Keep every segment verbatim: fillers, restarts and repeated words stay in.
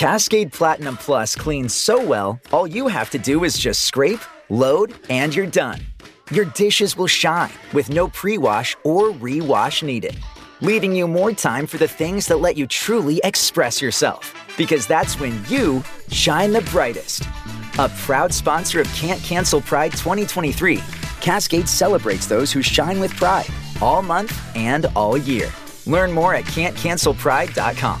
Cascade Platinum Plus cleans so well, all you have to do is just scrape, load, and you're done. Your dishes will shine with no pre-wash or re-wash needed, leaving you more time for the things that let you truly express yourself. Because that's when you shine the brightest. A proud sponsor of Can't Cancel Pride twenty twenty-three, Cascade celebrates those who shine with pride all month and all year. Learn more at can't cancel pride dot com.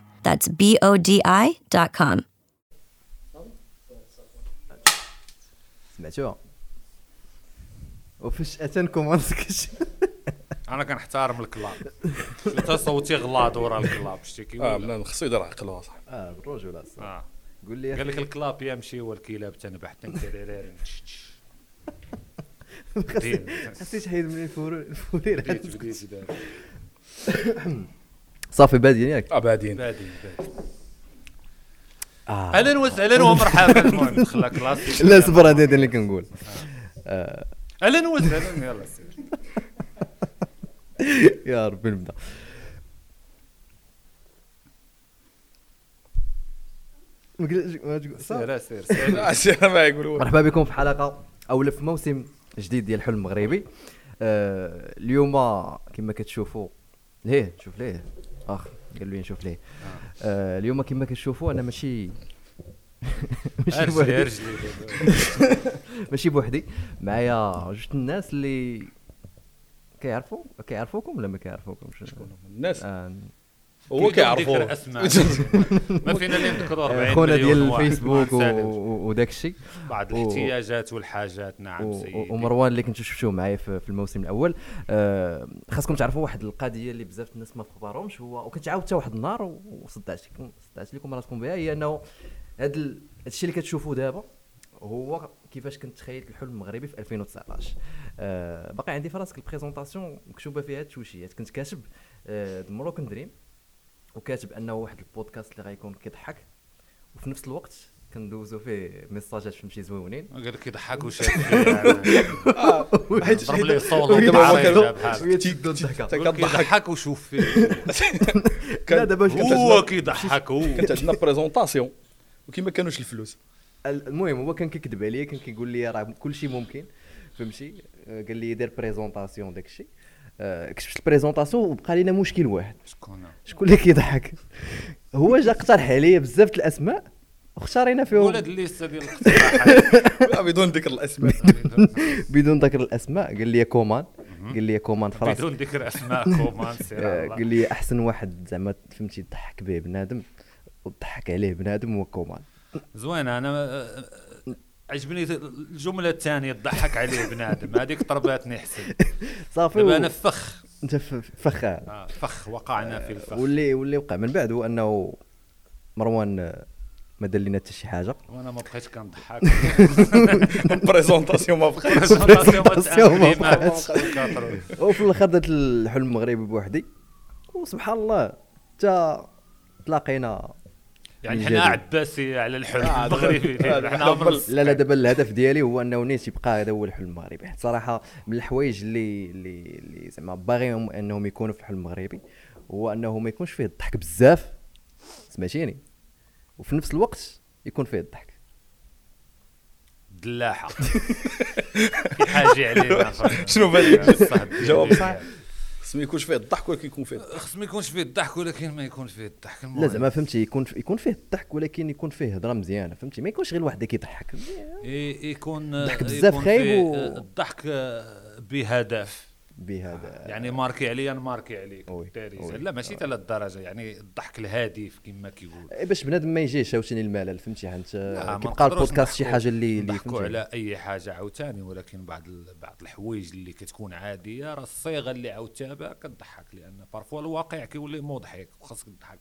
That's B O D I dot com. سمعتوها وفاش اتنكم غنسكت. انا كنحتارم الكلاب حيت صوتي غلاض ورا الكلاب شتي كيقول اه خصو يدير عقله اصاحبي اه بالرجوله صح. قول لي قال لك الكلاب يمشي والكلاب تنبح تنكريرير خصني تحيد من الفور الفورير صافي بادين ياك اه بادين بادين اه اهلا وسهلا ومرحبا. المهم خلا كلاسيك لا صبر هذا اللي كنقول اهلا وسهلا يلا سير يا ربي نبدا سير سير سير ما يقولوا مرحبا بكم في حلقه اولا في موسم جديد ديال الحلم المغربي. اليوم كما كتشوفوا ليه نشوف ليه اخ قال لي نشوف ليه آه اليوم كما كتشوفوا انا ماشي ماشي بوحدي ماشي بوحدي معايا جوج الناس اللي كيعرفوا كيعرفوكم ولا ما كيعرفوكمش الناس آه. هو كيعرفوا ما فينا اللي نذكروا أربعين ديال الفيسبوك وداك الشيء بعض الاحتياجات والحاجات. نعم سيدي ومروان اللي كنتو شفتوه معايا في الموسم الاول. آه خاصكم تعرفوا واحد القضيه اللي بزاف الناس ما فخبارهمش هو وكتعاود حتى واحد النهار وصدعت لكم صدعت لكم راسكم بها هي انه هذا ال... الشيء اللي كتشوفوه دابا هو كيفاش كنت تخيلت الحلم المغربي في ألفين وتسعطاش. آه باقي عندي في راسك البريزونطاسيون مكتوبه فيها التوشيات كنت كاتب ذا مروكن دريم وكاتب انه واحد البودكاست اللي غيكون كيضحك وفي نفس الوقت كندوزو فيه ميساجات فمشي زوينين قال لك يضحك وشاف اه حيت ضرب لي الصوت كيضحك وشوف فيه لا دابا هو كيضحك هو كانت عندنا بريزونطاسيون وكما كانوش الفلوس. المهم هو كان كيكذب عليا كان كيقول لي راه كلشي ممكن فمشي قال لي دير بريزونطاسيون داكشي كتبت البريزونطاسيون وبقى لينا مشكل واحد شكون شكون اللي كيضحك هو جا اقترح عليا بزاف د الاسماء واختارينا فيهم ولاد الليسته ديال الاقتراحات بدون ذكر الاسماء بدون ذكر الاسماء قال لي كومان قال لي كومان فراسك بدون ذكر اسماء كومان سير الله قال لي احسن واحد زعما فهمتي تضحك به بنادم وتضحك عليه بنادم هو كومان. زوين انا عجبني الجمله الثانيه تضحك عليه بنادم هذيك طرباتني حسن صافي دابا انا فخ انت فخ آه فخ وقعنا في الفخ واللي واللي وقع من بعد هو انه مروان ما دار لنا حتى شي حاجه وانا ما بقيتش كنضحك البريزونطاسيون ما بقيتش البريزونطاسيون ما وفي الاخر درت الحلم المغربي بوحدي وسبحان الله حتى تلاقينا يعني حنا عباسي على الحلم المغربي لا لا دابا الهدف ديالي هو انه نيت يبقى هذا هو الحلم المغربي حيت صراحه من الحوايج اللي اللي زعما باغيهم انهم يكونوا في الحلم المغربي هو انه ما يكونش فيه الضحك بزاف سمعتيني وفي نفس الوقت يكون فيه الضحك دلاحه حاجه علينا شنو بالك الجواب صح خص ما يكونش فيه الضحك ولكن يكون فيه خص ما يكونش فيه الضحك ولكن ما يكون فيه الضحك لا زعما فهمتي يكون يكون فيه الضحك ولكن يكون فيه هضره مزيانه فهمتي ما يكونش غير واحد كيضحك يكون يكون فيه الضحك بهدف بهذا يعني ماركي عليا ماركي عليك التاريخ لا ماشي حتى للدرجه يعني الضحك الهادف كما كيقول باش بنادم ما يجيش عاوتاني الملل فهمتي حتى كيبقى البودكاست شي حاجه اللي اللي كنحكوا على اي حاجه عاوتاني ولكن بعض بعض الحوايج اللي كتكون عاديه راه الصيغه اللي عاوتابه كتضحك لان بارفوا الواقع كيولي مضحك وخاصك تضحك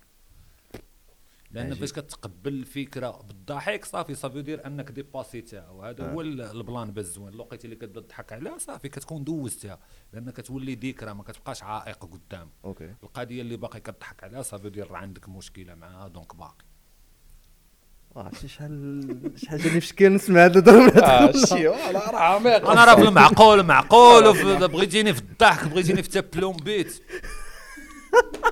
لان فاش كتقبل الفكره بالضحك صافي صافي دير انك ديباسيتها وهذا آه. هو البلان بالزوين لقيتي اللي كتضحك عليها صافي كتكون دوزتها لان كتولي ذكرى ما كتبقاش عائق قدام أوكي. القضيه اللي باقي كتضحك عليها صافي دير عندك مشكله معها دونك باقي واه شي شحال شي حاجه اللي فشكل نسمع هذا ضرب شي راه عميق انا راه في المعقول معقول بغيتيني في الضحك بغيتيني في تابلوم بيت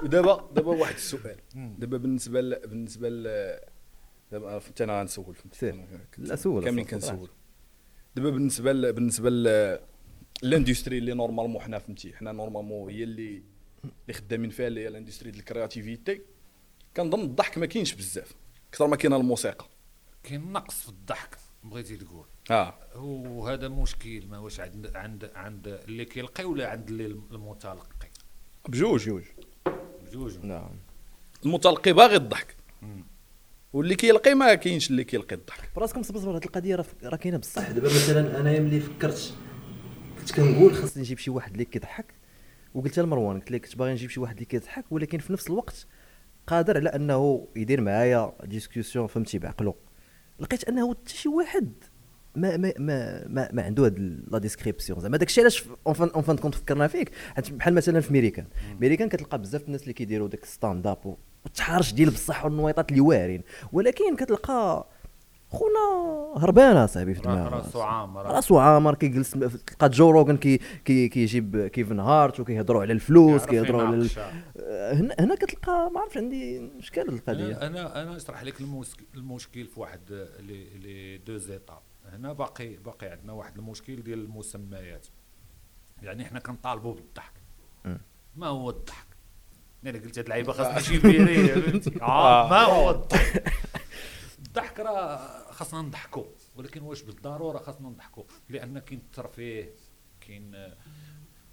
دابا دابا واحد السؤال دابا بالنسبه ل... بالنسبه ل... دابا حتى انا غنسول الاسئله كاملين كنسول دابا بالنسبه ل... بالنسبه ل... للاندستري اللي نورمالمون حنا فهمتي حنا نورمالمون هي اللي اللي خدامين فيها اللي هي الاندستري ديال الكرياتيفيتي كنظن الضحك ما كاينش بزاف اكثر ما كاينه الموسيقى كاين نقص في الضحك بغيتي تقول اه وهذا مشكل ما واش عند عند عند اللي كيلقي ولا عند اللي المتلقي بجوج جوج بجوج نعم المتلقي باغي الضحك واللي كيلقي ما كاينش اللي كيلقي الضحك براسكم صبر هاد القضيه راه كاينه بصح دابا مثلا انا ملي فكرت كنت كنقول خاصني نجيب شي واحد اللي كيضحك وقلت لمروان قلت لك كنت باغي نجيب شي واحد اللي كيضحك ولكن في نفس الوقت قادر على انه يدير معايا ديسكوسيون فهمتي بعقله لقيت انه حتى شي واحد ما ما ما ما عنده هاد لا ديسكريبسيون زعما داكشي علاش اون فان اون فان كنت فكرنا فيك حيت بحال مثلا في امريكان امريكان كتلقى بزاف الناس اللي كيديروا داك ستاند اب والتحرش ديال بصح والنويطات اللي واعرين ولكن كتلقى خونا هربانه صاحبي في دماغه راسو عامر راسو عامر كيجلس تلقى جو روغن كي كيجيب كيفن هارت وكيهضروا على الفلوس كيهضروا على هنا هنا كتلقى ما عرفتش عندي اشكال القضيه انا انا نشرح لك المشكل في واحد لي دو زيطاب هنا باقي باقي عندنا واحد المشكل ديال المسميات يعني احنا كنطالبوا بالضحك ما هو الضحك انا قلت هاد اللعيبه خاصنا شي بيري اه ما هو الضحك الضحك راه خاصنا نضحكوا ولكن واش بالضروره خاصنا نضحكوا لان كاين الترفيه كاين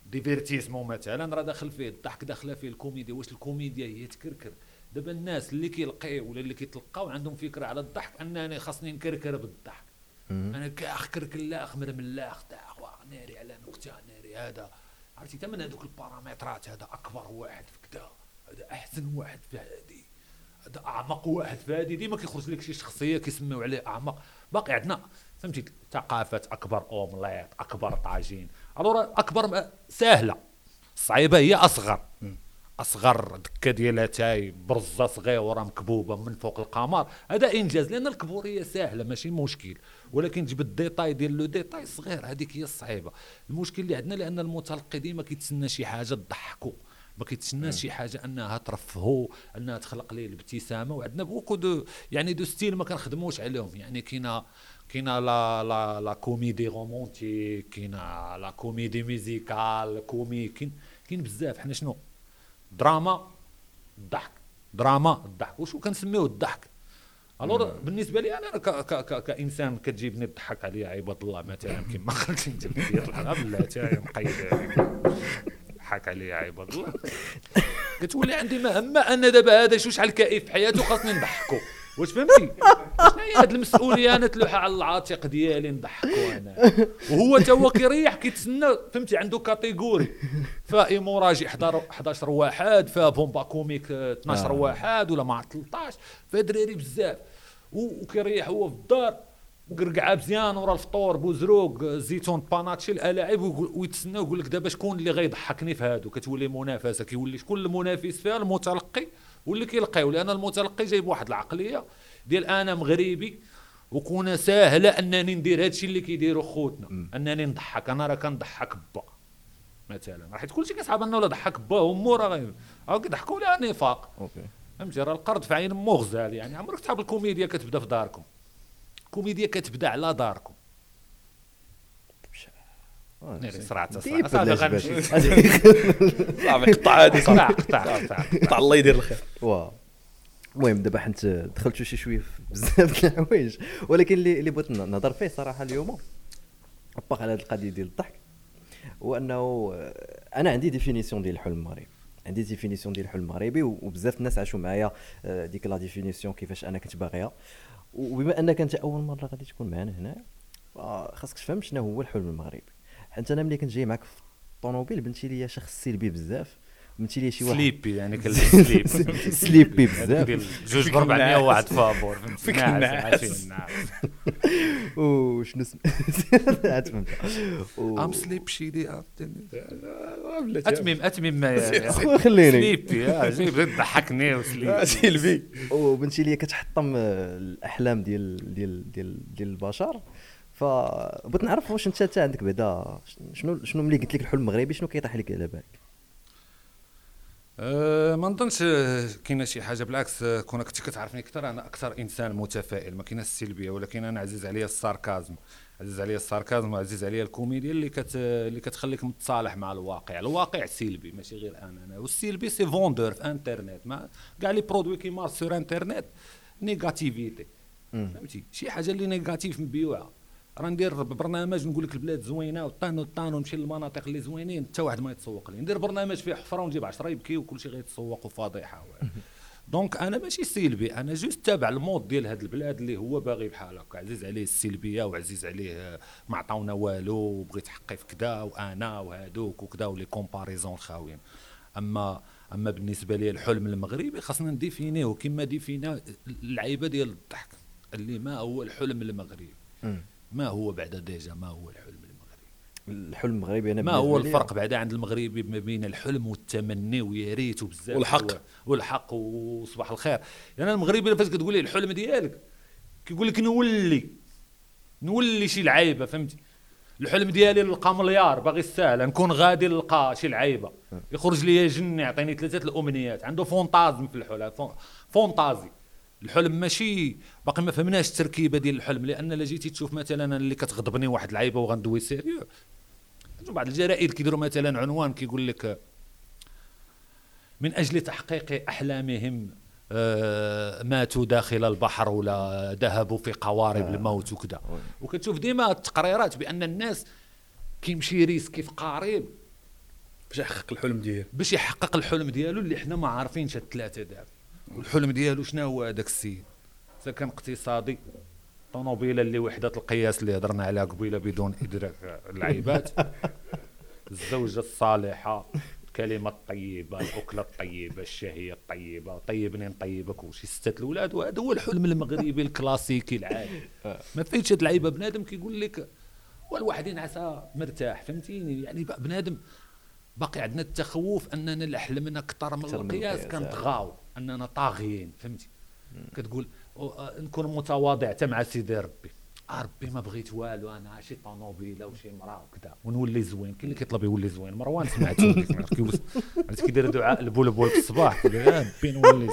ديفيرتيسمون مثلا راه داخل فيه الضحك داخله فيه الكوميديا واش الكوميديا هي تكركر دابا الناس اللي كيلقيو ولا اللي كيتلقاو عندهم فكره على الضحك انني خاصني نكركر بالضحك انا كاخ كركلاخ مرملاخ تاع ناري على نكته ناري هذا عرفتي حتى من هذوك البارامترات هذا اكبر واحد في كذا هذا احسن واحد في هذه هذا اعمق واحد في هذه ديما كيخرج لك شي شخصيه كيسميو عليه اعمق باقي عندنا فهمتي ثقافه اكبر اومليت اكبر طاجين الوغ اكبر سهله الصعيبه هي اصغر اصغر دكه ديالها تاي برزه صغيره مكبوبه من فوق القمر هذا انجاز لان الكبوريه ساهله ماشي مشكل ولكن تجيب الديتاي ديال لو ديتاي صغير هذيك هي الصعيبه المشكل اللي عندنا لان المتلقي ديما كيتسنى شي حاجه تضحكو ما كيتسناش شي حاجه انها ترفهو انها تخلق ليه الابتسامه وعندنا بوكو دو يعني دو ستيل ما كنخدموش عليهم يعني كاينه كاينه لا لا لا كوميدي رومونتيك كاينه لا كوميدي ميوزيكال كوميك كاين بزاف حنا شنو دراما الضحك دراما الضحك وشو كنسميوه الضحك الوغ بالنسبه لي انا ك- ك- ك- كانسان كتجيبني الضحك عليا عباد الله مثلا كما قلت انت في الحلقه بالله تاعي مقيد ضحك عليا عباد الله كتولي عندي مهمه انا دابا هذا شو شحال كئيب في حياته خاصني نضحكو واش فهمتي شنو هي هاد المسؤوليه انا تلوحها على العاتق ديالي نضحكو انا وهو تا هو كيريح كيتسنى فهمتي عنده كاتيجوري فايمو راجي حداش واحد فبومبا كوميك اثنا عشر واحد ولا مع ثلاثة عشر فدراري بزاف وكيريح هو في الدار قرقعه مزيان ورا الفطور بوزروق زيتون باناتشي الالاعب ويتسنى ويقول لك دابا شكون اللي غيضحكني في هادو كتولي منافسه كيولي شكون المنافس فيها المتلقي واللي كيلقيو لان المتلقي جايب واحد العقليه ديال انا مغربي وكون ساهله انني ندير هادشي اللي كيديروا خوتنا انني نضحك انا راه كنضحك با مثلا راه حيت كلشي كيصحاب انه ولا ضحك با ومو راه كيضحكوا لها نفاق اوكي فهمتي راه القرض في عين مو غزال يعني عمرك تعرف الكوميديا كتبدا في داركم الكوميديا كتبدا على داركم صراحة صراحة صعب غنمشي صعب قطع هادي صراحة قطع قطع الله يدير الخير. واو المهم دابا حنت دخلتو شي شويه بزاف د الحوايج، ولكن اللي اللي بغيت نهضر فيه صراحه اليوم باغ على هاد القضيه ديال الضحك، وانه انا عندي ديفينيسيون ديال الحلم المغربي، عندي ديفينيسيون ديال الحلم المغربي، وبزاف الناس عاشوا معايا ديك لا ديفينيسيون كيفاش انا كنت باغيها. وبما انك انت اول مره غادي تكون معنا هنا خاصك تفهم شنو هو الحلم المغربي، حيت انا ملي كنت جاي معاك في الطونوبيل بنتي ليا شخص سلبي بزاف، بنتي ليا شي واحد سليبي، يعني كل سليب سليبي بزاف جوج بربعمية واحد فابور فيك الناس وشنو اسم اتمم ام سليب شي دي اتمم اتمم خليني سليبي جاي ضحكني وسليبي. وبنتي ليا كتحطم الاحلام ديال ديال ديال ديال البشر، فبغيت نعرف واش انت حتى عندك بعدا شنو شنو ملي قلت لك الحلم المغربي شنو كيطيح لك على بالك؟ أه ما نظنش كاينه شي حاجه، بالعكس كون كنت كتعرفني اكثر انا اكثر انسان متفائل، ما كايناش السلبيه، ولكن انا عزيز عليا الساركازم، عزيز عليا الساركازم وعزيز عليا الكوميديا اللي كت اللي كتخليك متصالح مع الواقع. الواقع سلبي ماشي غير انا انا والسلبي سي فوندور في انترنت، ما كاع لي برودوي كيمارش سور انترنت نيجاتيفيتي، فهمتي شي حاجه اللي نيجاتيف مبيوعه. راه ندير برنامج نقول لك البلاد زوينه وطان وطان ونمشي للمناطق اللي زوينين حتى واحد ما يتسوق لي، ندير برنامج فيه حفره ونجيب عشرة يبكي وكل شيء غيتسوق وفضيحه. دونك انا ماشي سلبي، انا جوست تابع المود ديال هاد البلاد اللي هو باغي بحال هكا، عزيز عليه السلبيه وعزيز عليه ما عطاونا والو وبغيت حقي في كذا وانا وهادوك وكذا ولي كومباريزون خاويين. اما اما بالنسبه لي الحلم المغربي خاصنا نديفينيه كما ديفينا اللعيبه ديال الضحك، اللي ما هو الحلم المغربي ما هو بعد ديجا ما هو الحلم المغربي. الحلم المغربي أنا ما هو الفرق بعد عند المغربي ما بين الحلم والتمني ويا ريت وبزاف والحق والحق وصباح الخير. يعني المغربي فاش كتقول لي الحلم ديالك كيقول لك نولي نولي شي لعيبه، فهمتي الحلم ديالي نلقى مليار باغي السهله نكون غادي نلقى شي لعيبه يخرج لي جن يعطيني ثلاثه الامنيات، عنده فونتازم في الحلم فونتازي. الحلم ماشي باقي ما فهمناش التركيبه ديال الحلم، لان لا جيتي تشوف مثلا اللي كتغضبني واحد العيبه وغندوي سيريو. بعض الجرائد كيديروا مثلا عنوان كيقول لك من اجل تحقيق احلامهم ماتوا داخل البحر ولا ذهبوا في قوارب الموت وكذا، وكتشوف ديما التقريرات بان الناس كيمشي ريسكي في قارب باش يحقق الحلم ديالو باش يحقق الحلم ديالو اللي احنا ما عارفينش الثلاثه دابا. والحلم ديالو شنو هو هذاك السيد؟ سكن اقتصادي، طونوبيله اللي وحده القياس اللي هضرنا عليها قبيله بدون ادراك العيبات، الزوجه الصالحه، الكلمه الطيبه، الاكله الطيبه، الشهيه الطيبه، طيبني نطيبك وشي سته الاولاد. وهذا هو الحلم المغربي الكلاسيكي العادي، ما فيهش هاد العيبه. بنادم كيقول لك والواحد ينعسى مرتاح، فهمتيني؟ يعني بنادم باقي عندنا التخوف اننا نحلمنا اكثر من القياس، كنطغاو اننا طاغيين، فهمتي؟ كتقول نكون متواضع حتى مع سيدي ربي، ربي ما بغيت والو انا شي طونوبيله وشي مراه وكذا ونولي زوين. كاين اللي كيطلب يولي زوين، مروان سمعتو كيوصل كيدير دعاء البلبل في الصباح، ربي نولي زوين.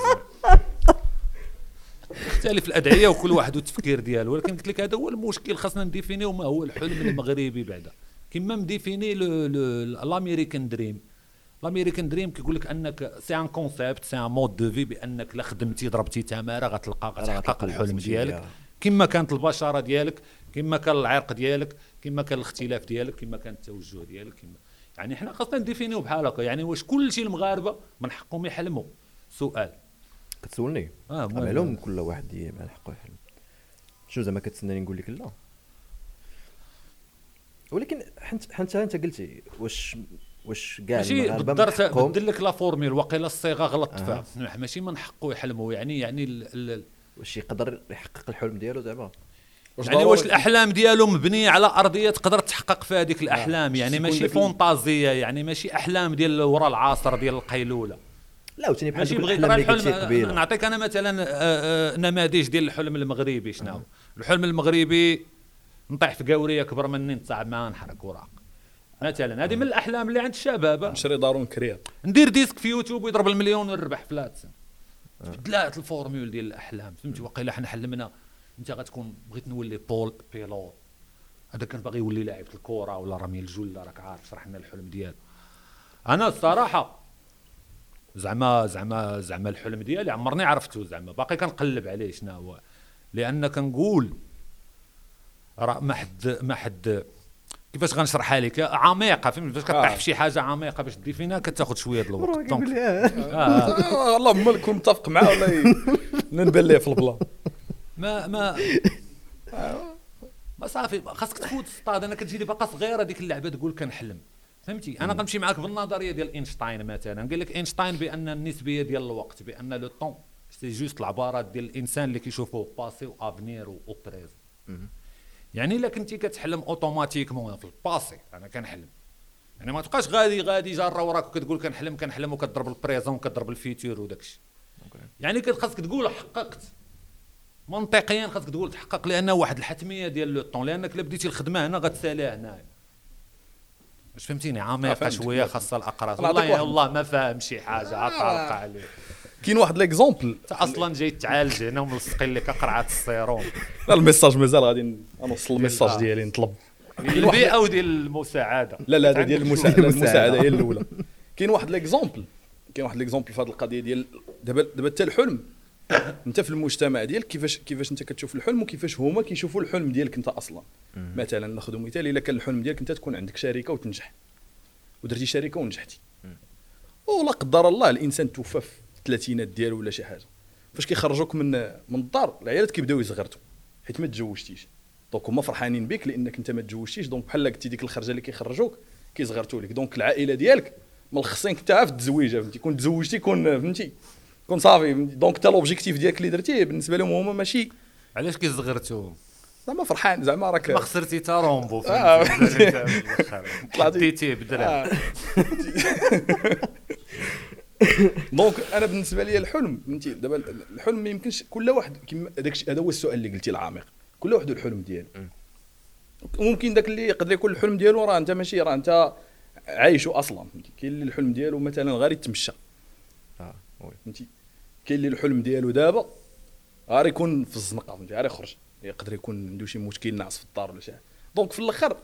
تختلف الادعيه وكل واحد والتفكير ديالو، ولكن قلت لك هذا هو المشكل، خاصنا نديفينيو ما هو الحلم المغربي بعدا كما مديفيني الامريكان دريم. الامريكان دريم كيقول لك انك سي ان كونسيبت سي ان مود دو في، بانك لا خدمتي ضربتي تماره غتلقى غتحقق الحلم ديالك كما كانت البشره ديالك، كما كان العرق ديالك، كما كان الاختلاف ديالك، كما كان التوجه ديالك. كما يعني حنا خاصنا نديفينيو بحال هكا. يعني واش كلشي المغاربه من حقهم يحلموا؟ سؤال كتسولني اه معلوم كل واحد ديال مع حقه يحلم. شنو زعما كتسناني نقول لك لا؟ ولكن حنت حنت انت قلتي واش واش كاع المغاربه بالضبط بدل لك لا فورمول وقيله الصيغه غلط فيها آه. ماشي من حقه يحلموا، يعني يعني واش يقدر يحقق الحلم ديالو زعما، يعني واش الاحلام ديالو مبنيه على ارضيه تقدر تحقق فيها هذيك الاحلام آه. يعني ماشي فونتازيه، يعني ماشي احلام ديال وراء العصر ديال القيلوله، لا وثاني بحال الحلم. نعطيك انا مثلا نماذج ديال الحلم المغربي شنو آه. الحلم المغربي نطيح في قاوريه كبر مني نتصعب معاه نحرك وراق مثلا، هذه من الاحلام اللي عند الشباب. نشري دارون كريا، ندير ديسك في يوتيوب ويضرب المليون ونربح فلات. ثلاثه الفورمول ديال الاحلام، فهمتي؟ وقيلا حنا حلمنا انت غتكون بغيت نولي بول بيلوت، هذا كان باغي يولي لاعب الكره ولا رمي الجله، راك عارف شرح لنا الحلم ديالو. انا الصراحه زعما زعما زعما الحلم ديالي عمرني عرفته، زعما باقي كنقلب عليه شنو هو، لان كنقول راه ما حد ما حد كيفاش غنشرحها لك عميقه، فهمتي فاش كطيح في شي حاجه عميقه باش تدي فينا كتاخذ شويه ديال الوقت. دونك والله ما نكون متفق معاه ولا نبان ليه في البلان ما ما ما صافي خاصك تفوت السطاد. انا كتجيني باقا صغيره ديك اللعبه تقول كنحلم، فهمتي. انا غنمشي معاك بالنظريه ديال اينشتاين مثلا، قال لك اينشتاين بان النسبيه ديال الوقت، بان لو طون سي جوست العبارات ديال الانسان اللي كيشوفوه باسي وافنير وبريز. يعني الا كنتي كتحلم اوتوماتيكمون في الباسي، انا كنحلم يعني ما تبقاش غادي غادي جاره وراك وكتقول كنحلم كنحلم وكتضرب البريزون وكتضرب الفيتور وداكشي. يعني كتخصك تقول حققت منطقيا، خاصك تقول تحقق، لانه واحد الحتميه ديال لو طون، لانك الا بديتي الخدمه هنا غتساليها هنايا، واش فهمتيني؟ عميقه شويه خاصه الاقراص. والله يا الله ما فاهم شي حاجه عطرق عليه. كاين واحد ليكزامبل اصلا جاي تعالج هنا وملصقين لك قرعه السيروم. لا الميساج مازال غادي نوصل الميساج ديالي نطلب البيئه وديال المساعده. لا لا هذا ديال المساعده، المساعده هي الاولى. كاين واحد ليكزامبل كاين واحد ليكزامبل في هذه القضيه ديال دابا دابا حتى الحلم. انت في المجتمع ديالك كيفاش كيفاش انت كتشوف الحلم وكيفاش هما كيشوفوا الحلم ديالك انت اصلا. مثلا ناخذ مثال، الا كان الحلم ديالك انت تكون عندك شركه وتنجح ودرتي شركه ونجحتي، ولا قدر الله الانسان توفى في الثلاثينات ديالو ولا شي حاجه، فاش كيخرجوك من من الدار العيالات كيبداو يزغرتوا حيت ما تزوجتيش. دونك هما فرحانين بك لانك انت ما تزوجتيش، دونك بحال قلتي ديك الخرجه اللي كيخرجوك كيزغرتوا لك. دونك العائله ديالك ملخصينك حتى في التزويجه، فهمتي. كون تزوجتي كون فهمتي كون صافي. دونك حتى لوبجيكتيف ديالك اللي درتيه بالنسبه لهم هما ماشي. علاش كيزغرتو؟ زعما فرحان، زعما راك ما خسرتي تا رومبو، طلعتي بالدراري. دونك انا بالنسبه لي الحلم، فهمتي دابا الحلم ما يمكنش كل واحد كيما داكشي. هذا هو السؤال اللي قلتي العميق، كل واحد الحلم ديالو. ممكن داك اللي يقدر يكون الحلم ديالو راه انت ماشي، راه انت عايشو اصلا. كاين اللي الحلم ديالو مثلا غير يتمشى، فهمتي. كاين اللي الحلم ديالو دابا غير يكون في الزنقه، فهمتي، غير يخرج، يقدر يكون عنده شي مشكل ناقص في الدار ولا شي. دونك في الاخر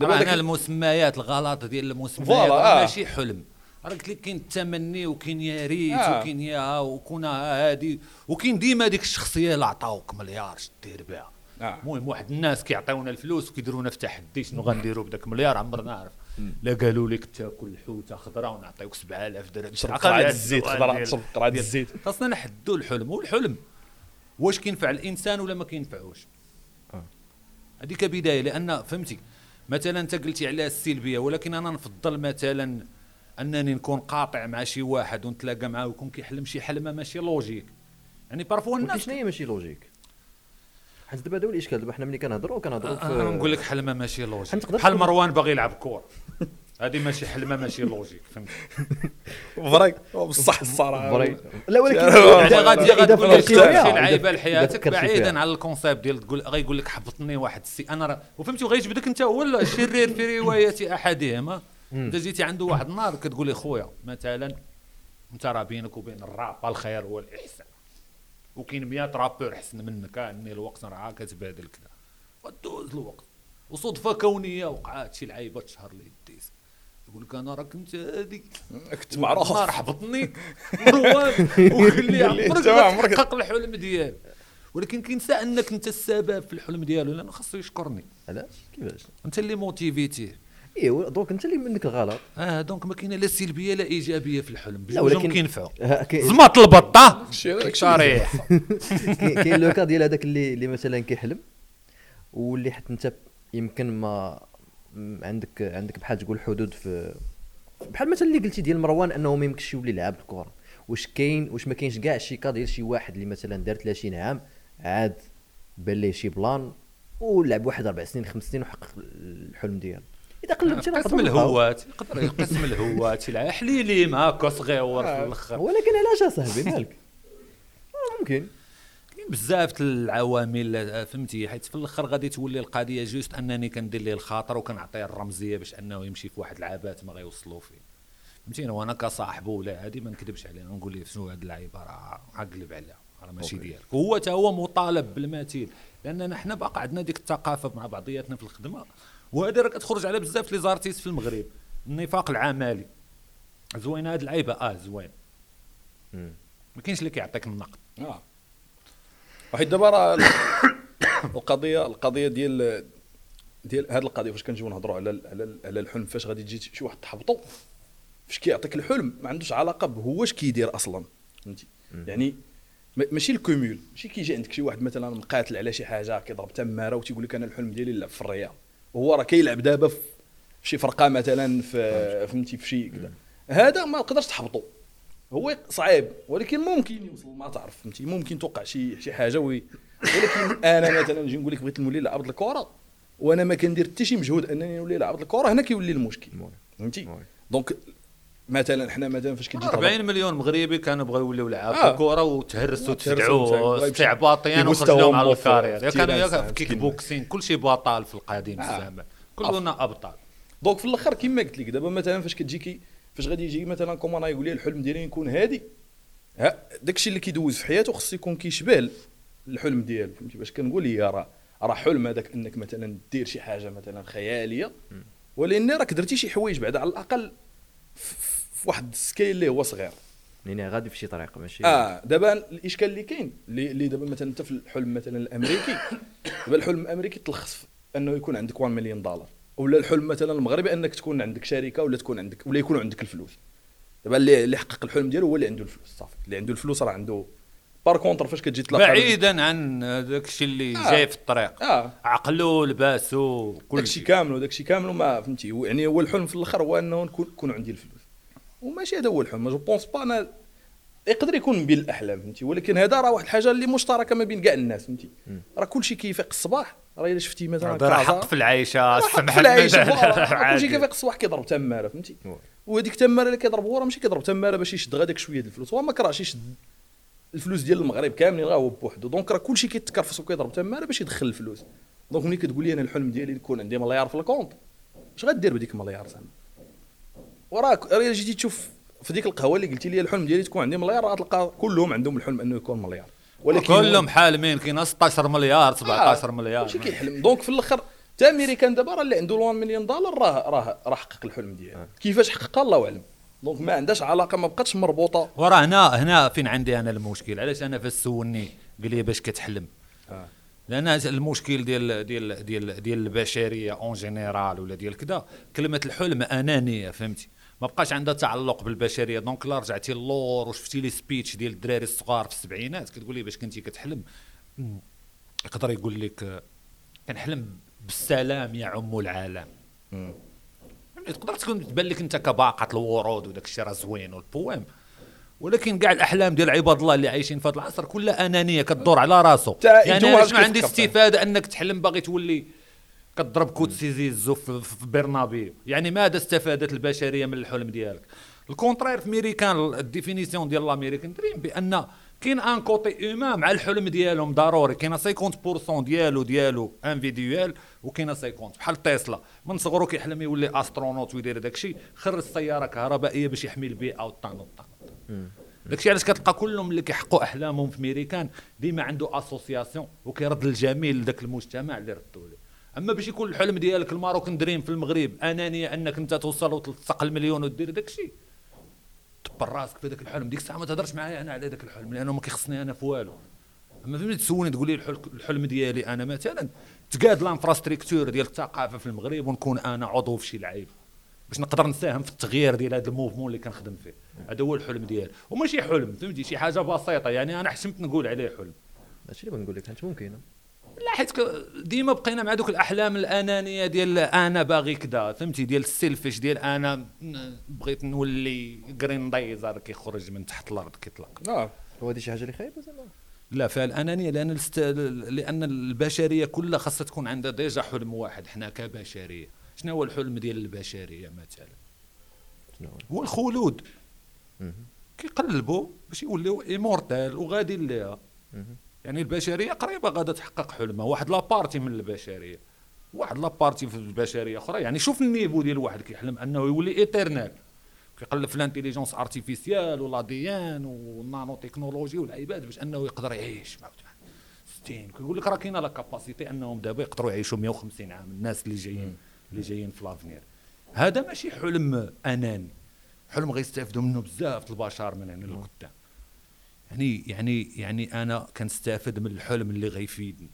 دابا انا المسميات الغلط ديال المسميات ماشي آه. حلم. راه قلت لك كاين التمني وكاين يا ريت آه. وكاين يا وكون هادي، وكاين ديما ديك الشخصيه اللي عطاوك مليار دير بها. المهم آه. واحد الناس كيعطيونا الفلوس وكيديرونا في تحدي، شنو غنديروا بداك مليار؟ عمرنا عارف. لا قالوا لك تاكل حوته خضراء ونعطيوك سبعة آلاف درهم قرعه الزيت خضراء، تشرب قرعه الزيت. خاصنا نحدوا الحلم، والحلم واش كينفع الانسان ولا ما كينفعوش. هذه آه. كبدايه، لان فهمتي مثلا انت قلتي على السلبيه، ولكن انا نفضل مثلا انني نكون قاطع مع شي واحد ونتلاقى معاه ويكون كيحلم شي حلمه ماشي لوجيك. يعني بارفو الناس شنو هي ماشي لوجيك؟ حيت دابا هذا هو الاشكال. دابا حنا ملي كنهضروا كنهضروا في انا نقول لك حلمه ماشي لوجيك، بحال مروان باغي يلعب كوره، هذه ماشي حلمه ماشي لوجيك، فهمتي. فريق بصح الصراحه. لا ولكن يعني غادي غتقول لك شي لعيبه لحياتك بعيدا على الكونسيبت ديال تقول غايقول لك حبطني واحد السي انا، وفهمتي، وغايجبدك انت هو الشرير في روايه احدهما. انت جيتي عنده واحد النهار كتقول لي خويا مثلا انت راه بينك وبين الراب الخير هو الاحسان، وكاين مية رابور حسن منك، اني الوقت راه كتبادل كذا ودوز الوقت. وصدفه كونيه وقعات شي لعيبه تشهر لي الديس يقول لك انا راه كنت هادي كنت معروف راه حبطني مروان وخلي عمرك عمرك تحقق الحلم ديالك. ولكن كينسى انك انت السبب في الحلم ديالو، لانه خاصو يشكرني. علاش؟ كيفاش؟ انت اللي موتيفيتيه. ايوا دونك انت اللي منك الغلط. اه دونك ما كاينه لا سلبيه لا ايجابيه في الحلم، ولكن كينفعوا زمط البطه شريح. كاين لو كا ديال هذاك اللي اللي مثلا كيحلم واللي حتى انت يمكن ما عندك عندك بحال تقول حدود في بحال مثلا اللي قلتي ديال مروان انه ما يمكنش يولي يلعب الكره. واش كاين واش ما كاينش كاع شي كا ديال شي واحد اللي مثلا دار ثلاثين عام عاد بان ليه شي بلان ولعب واحد اربع سنين خمس سنين وحقق الحلم ديالو؟ قسم الهوات يقدر يقسم الهوات يلعب حليلي معاك صغيور في الاخر. ولكن علاش صاحبي مالك؟ ممكن كاين بزاف العوامل، فهمتي، حيت في الاخر غادي تولي القضيه جوست انني كندير ليه الخاطر وكنعطيه الرمزيه باش انه يمشي في واحد العابات ما غيوصلوا فيه، فهمتيني. وانا كصاحبه ولا هذه ما نكذبش عليه، نقول ليه شنو هاد اللعيبه راه عقلب عليها راه ماشي ديالك. وهو تا هو مطالب بالمثيل لان نحن بقى عندنا ديك الثقافه مع بعضياتنا في الخدمه، وهذا راه كتخرج على بزاف لي زارتيست في المغرب. النفاق العملي زوين، هاد العيبه اه زوين، ما كاينش اللي كيعطيك النقد. اه واحد دابا راه القضيه القضيه ديال ديال هاد القضيه فاش كنجيو نهضروا على على على الحلم، فاش غادي تجي شي واحد تحبطو فاش كيعطيك الحلم ما عندوش علاقه بهو واش كيدير اصلا، فهمتي؟ يعني ماشي الكومول، ماشي كيجي عندك شي واحد مثلا مقاتل على شي حاجه كيضرب تماره وتيقول لك انا الحلم ديالي نلعب في الرياض، وهو راه كيلعب دابا في شي فرقه مثلا في فهمتي في شي كذا، هذا ما تقدرش تحبطو، هو صعيب ولكن ممكن يوصل، ما تعرف فهمتي، ممكن توقع شي شي حاجه وي. ولكن انا مثلا نجي نقول لك بغيت نولي لاعب الكره وانا ما كندير حتى شي مجهود انني نولي لاعب الكره، هنا كيولي المشكل، فهمتي؟ دونك مثلا حنا مثلا فاش كتجي أربعين مليون مغربي كانوا بغاو يوليو لعاب آه. الكره وتهرسوا وتدعوا استعباطيين وخرجوا على الكارير، كانوا في الكيك بوكسين كلشي بطال في القديم آه. الزمان كلنا ابطال. دونك في الاخر كما قلت لك دابا مثلا فاش كتجي فاش غادي يجي مثلا كومانا يقول لي الحلم ديالي نكون هادي، ها داكشي اللي كيدوز في حياته خص يكون كيشبه الحلم ديالو، فهمتي؟ باش كنقول يا راه راه حلم هذاك انك مثلا دير شي حاجه مثلا خياليه، ولكن راك درتي شي حوايج بعدا على الاقل في واحد السكيل اللي هو صغير، يعني غادي في شي طريق ماشي اه. دابا الاشكال اللي كاين اللي دابا مثلا انت في الحلم مثلا الامريكي، دابا الحلم الامريكي تلخص انه يكون عندك واحد مليون دولار، ولا الحلم مثلا المغربي انك تكون عندك شركه ولا تكون عندك ولا يكون عندك الفلوس. دابا اللي اللي حقق الحلم ديالو هو اللي عنده الفلوس، صافي. اللي عنده الفلوس راه عنده بار كونتر فاش كتجي تلاقى بعيدا عن داكشي اللي آه. جاي في الطريق آه. عقله لباسو كلشي كامل، داكشي كامل ما فهمتي. يعني هو الحلم في الاخر هو انه نكون يكون عندي الفلوس، وماشي هذا هو الحلم. جو بونس با انا يقدر يكون من بين الاحلام، فهمتي؟ ولكن هذا راه واحد الحاجه اللي مشتركه ما بين كاع الناس، فهمتي؟ راه كلشي كيفيق الصباح، راه الا شفتي مثلا كازا حق في العيشه سمح لنا كلشي كيفيق الصباح كيضرب تماره، فهمتي؟ وهذيك التماره اللي كيضرب هو راه ماشي كيضرب تماره باش يشد غاداك شويه ديال الفلوس، هو ما كرهش يشد الفلوس ديال المغرب كاملين غا هو بوحدو. دونك راه كلشي كيتكرفس وكيضرب تماره باش يدخل الفلوس. دونك ملي كتقول لي انا الحلم ديالي يكون عندي مليار في الكونط، اش غادير بديك مليار زعما؟ وراك راه جيتي تشوف في ديك القهوه اللي قلتي لي الحلم ديالي تكون عندي مليار، غتلقى كلهم عندهم الحلم انه يكون مليار، ولكن كلهم حالمين، كاين ستة عشر مليار سبعة عشر آه. مليار كلشي كيحلم. دونك في الاخر حتى امريكان دابا راه اللي عنده واحد مليون دولار راه راه راه حقق الحلم ديالو آه. كيفاش حققها الله اعلم. دونك ما عندهاش علاقه، ما بقاتش مربوطه. وراه هنا هنا فين عندي انا المشكل، علاش انا فاش سولني قال لي باش كتحلم آه. لان المشكل ديال ديال ديال ديال البشريه اون جينيرال ولا ديال كذا، كلمه الحلم انانيه، فهمتي؟ ما بقاش عندها تعلق بالبشريه. دونك لا رجعتي اللور وشفتي لي سبيتش ديال الدراري الصغار في السبعينات كتقول لي باش كنتي كتحلم، يقدر يقول لك كنحلم بالسلام يا عم العالم. امم تقدر تكون تبان لك انت كباقه الورود وداك الشيء راه زوين والبويم، ولكن كاع الاحلام ديال عباد الله اللي عايشين في هذا العصر كلها انانيه كتدور على راسه. يعني واش ما عندي استفاده انك تحلم باغي تولي كتضرب كوت سيزيزو في برنابيو؟ يعني ماذا استفادت البشريه من الحلم ديالك؟ الكونترير في امريكان الديفينيسيون ديال الامريكان دريم بان كاين ان كوتي اوما مع الحلم ديالهم ضروري، كاين خمسين بالمية ديالو ديالو انديفيديوال وكاين خمسين بحال تيسلا من صغرو كيحلم يولي استرونوت ويدير داكشي، خرج السياره كهربائيه باش يحمي البيئه والطن والطن. داكشي علاش كتلقى كلهم اللي كيحققوا احلامهم في امريكان ديما عنده اسوسياسيون وكيرد الجميل لذاك المجتمع اللي ردوا له. اما باش يكون الحلم ديالك الماروكن دريم في المغرب انانيه انك انت توصل وتلصق المليون ودير داكشي، تبر راسك في داك الحلم. ديك الساعه ما تهضرش معايا انا على داك الحلم لانه ما كيخصني انا في والو. اما فين تسولني تقول لي الحلم ديالي انا مثلا تقاد لانفراستركتور ديال الثقافه في المغرب ونكون انا عضو في شي لعيب باش نقدر نساهم في التغيير ديال هذا الموفمون اللي كنخدم فيه، هذا هو الحلم ديالي. وماشي حلم فهمتي، شي حاجه بسيطه، يعني انا حشمت نقول عليه حلم. هادشي اللي بنقول لك انت ممكن لا، حيت ديما بقينا مع دوك الاحلام الانانيه ديال انا باغي كذا، فهمتي؟ ديال السيلفش ديال انا بغيت نولي جرين دايزر كيخرج من تحت الارض كيطلق. لا هو دي شي حاجه اللي خايبه زعما، لا فيها الانانيه، لان الست... لان البشريه كلها خاصها تكون عندها ديجا حلم واحد. حنا كبشريه شنو هو الحلم ديال البشريه مثلا؟ شنو هو الخلود كيقلبوا باش يوليو ايمورتال وغادي ليها. يعني البشريه قريبه غادا تحقق حلمها، واحد لابارتي من البشريه، واحد لابارتي في البشريه اخرى. يعني شوف النيفو ديال واحد كيحلم انه يولي ايترنال، كيقلب في لانتيليجونس ارتيفيسيال ولا ديان والنانو تكنولوجي والعباد باش انه يقدر يعيش ستين. كيقول لك راه كاينه لا كاباسيتي انهم دابا يقدروا يعيشوا مية وخمسين عام الناس اللي جايين اللي جايين في لافنير. هذا ماشي حلم اناني، حلم غيستافدوا منه بزاف البشر من هنا للقدام. يعني يعني يعني انا كنستافد من الحلم اللي غيفيدني،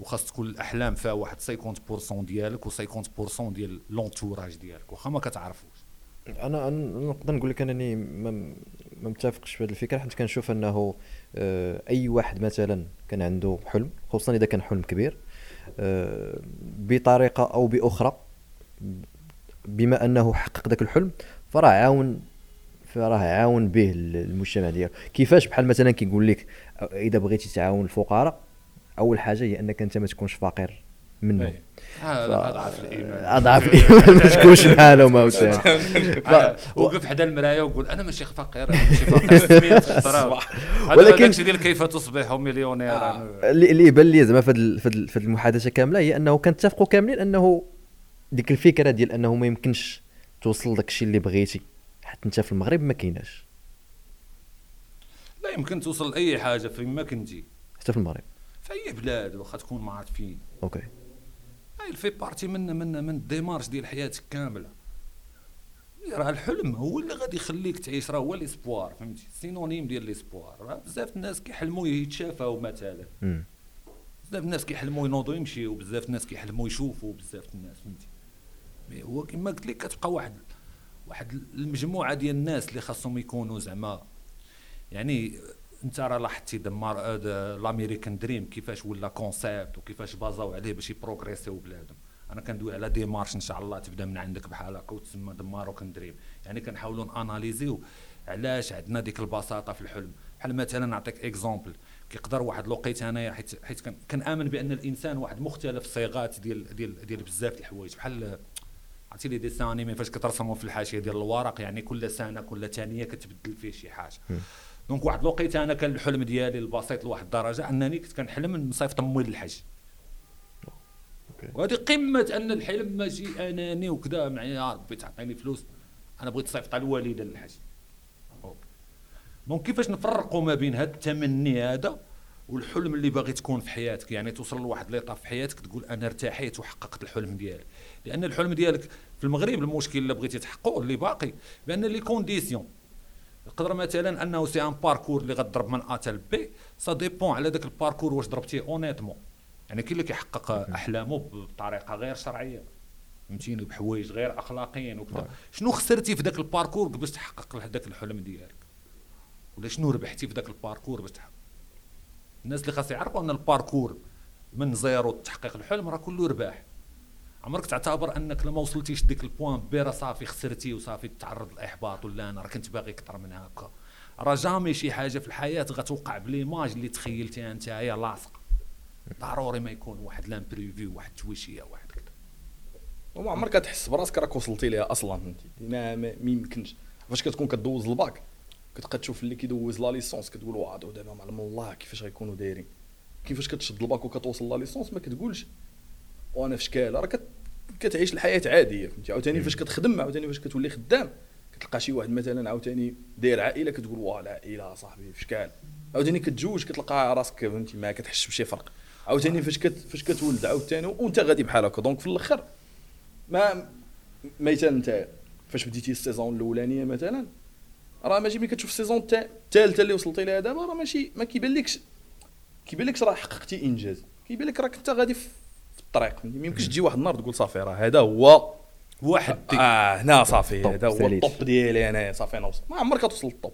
وخاص تكون الاحلام فيها واحد خمسين بالمية ديالك و خمسين بالمية ديال لونتوراج ديالك واخا ما كتعرفوش. انا نقدر نقول لك انني ما متفقش بهذه الفكره، حيت كنشوف انه اي واحد مثلا كان عنده حلم، خصوصا اذا كان حلم كبير بطريقه او باخرى، بما انه حقق ذاك الحلم فراه عاون فراه عاون به المجتمع ديالو. كيفاش؟ بحال مثلا كيقول لك اذا بغيتي تعاون الفقراء اول حاجه هي انك انت ما تكونش فقير منه. اضعف الايمان اضعف الايمان ما تكونش بحالهم اوسع. وقف حدا المرايه وقول انا ماشي فقير، ماشي فقير الصراحه، ولكن ديال كيف تصبح مليونير. اللي بان لي زعما في في المحادثه كامله هي انه كنتفقوا كاملين انه ديك الفكره ديال انه ما يمكنش توصل لك الشيء اللي بغيتي حتى انت في المغرب ما كايناش. لا يمكن توصل لاي حاجه فين ما كنتي حتى في المغرب في اي بلاد واخا تكون ما عارف فين. اوكي هاي الفي بارتي من من من الديمارش ديال حياتك كامله. راه الحلم هو اللي غادي يخليك تعيش، راه هو ليسبوار، فهمتي؟ سينونيم ديال ليسبوار. راه بزاف الناس كيحلموا يتشافوا مثلا، بزاف الناس كيحلموا ينوضوا يمشيوا، بزاف الناس كيحلموا يشوفوا، بزاف الناس فهمتي. مي هو كما قلت لك كتبقى واحد واحد المجموعه ديال الناس اللي خاصهم يكونوا زعما. يعني انت راه لاحظتي دمار الامريكان دريم كيفاش ولا كونسيبت وكيفاش بازاو عليه باش يبروغريسيو بلادهم. انا كندوي على ديمارش ان شاء الله تبدا من عندك بحال هكا وتسمى دماروكان دريم. يعني كنحاولوا ناناليزيو علاش عندنا ديك البساطه في الحلم. بحال مثلا نعطيك اكزامبل، كيقدر واحد لقيت انايا حيت حيت كنامن بان الانسان واحد مختلف صيغات ديال ديال ديال بزاف الحوايج. بحال عرفتي لي ديسان انيمي فاش كترسموا في الحاشيه ديال الورق، يعني كل سنه كل ثانيه كتبدل فيه شي حاجه. دونك واحد الوقيته انا كان الحلم ديالي البسيط لواحد الدرجه انني كنت كنحلم نصيفط امي للحج. وهذه قمه ان الحلم ماشي اناني وكذا، معني يا ربي تعطيني فلوس انا بغيت نصيفط الوالده للحج. دونك كيفاش نفرقوا ما بين هذا التمني هذا والحلم اللي باغي تكون في حياتك؟ يعني توصل لواحد ليطاف في حياتك تقول انا ارتحيت وحققت الحلم ديالي. لان الحلم ديالك في المغرب المشكل اللي بغيتي تحققه اللي باقي بان لي كونديسيون يقدر مثلا انه سي ان باركور اللي غضرب من ا حتى بي، سا ديبون على داك الباركور واش ضربتيه اونيتمون. يعني كاين اللي كيحقق احلامه بطريقه غير شرعيه، فهمتيني، بحوايج غير اخلاقيين وكذا. شنو خسرتي في داك الباركور باش تحقق داك الحلم ديالك، ولا شنو ربحتي في داك الباركور باش تحقق؟ الناس اللي خاص يعرفوا ان الباركور من زيرو لتحقيق الحلم راه كله رباح. عمرك تعتبر انك لما وصلتيش ديك البوان بي راه صافي خسرتي وصافي تتعرض للاحباط ولا انا راه كنت باغي اكثر من هكا. راه جامي شي حاجه في الحياه غتوقع بليماج اللي تخيلتيها نتايا لاصقه. ضروري ما يكون واحد لامبريفيو، واحد التويشيه، واحد كذا. وما عمرك كتحس براسك راك وصلتي ليها اصلا، فهمتي؟ ما ما يمكنش. فاش كتكون كدوز الباك كتبقى تشوف اللي كيدوز لا ليسونس كتقول واعدو دابا معلم الله كيفاش غيكونوا دايرين. كيفاش كتشد الباك وكتوصل لا ليسونس ما كتقولش وانا في شكال، راه كتعيش الحياه عاديه، فهمتي؟ عاوتاني فاش كتخدم، عاوتاني فاش كتولي خدام، كتلقى شي واحد مثلا عاوتاني داير عائله كتقول واه العائله صاحبي في شكال. عاوتاني كتجوج كتلقى راسك، فهمتي، ما كتحسش بشي فرق. عاوتاني فاش كت فاش كتولد عاوتاني وانت غادي بحال هكا. دونك في الاخر ما مثلا انت فاش بديتي السيزون الاولانيه مثلا، راه ماشي ملي كتشوف السيزون الثالثه اللي وصلتي لها دابا راه ماشي، ما كيبانلكش كيبانلكش راه حققتي انجاز، كيبانلك راك انت غادي الطريق. ما يمكنش تجي واحد النهار تقول صافي راه هذا هو واحد اه هنا صافي هذا هو الطوب ديالي انا صافي نوصل. ما عمرك كتوصل للطوب.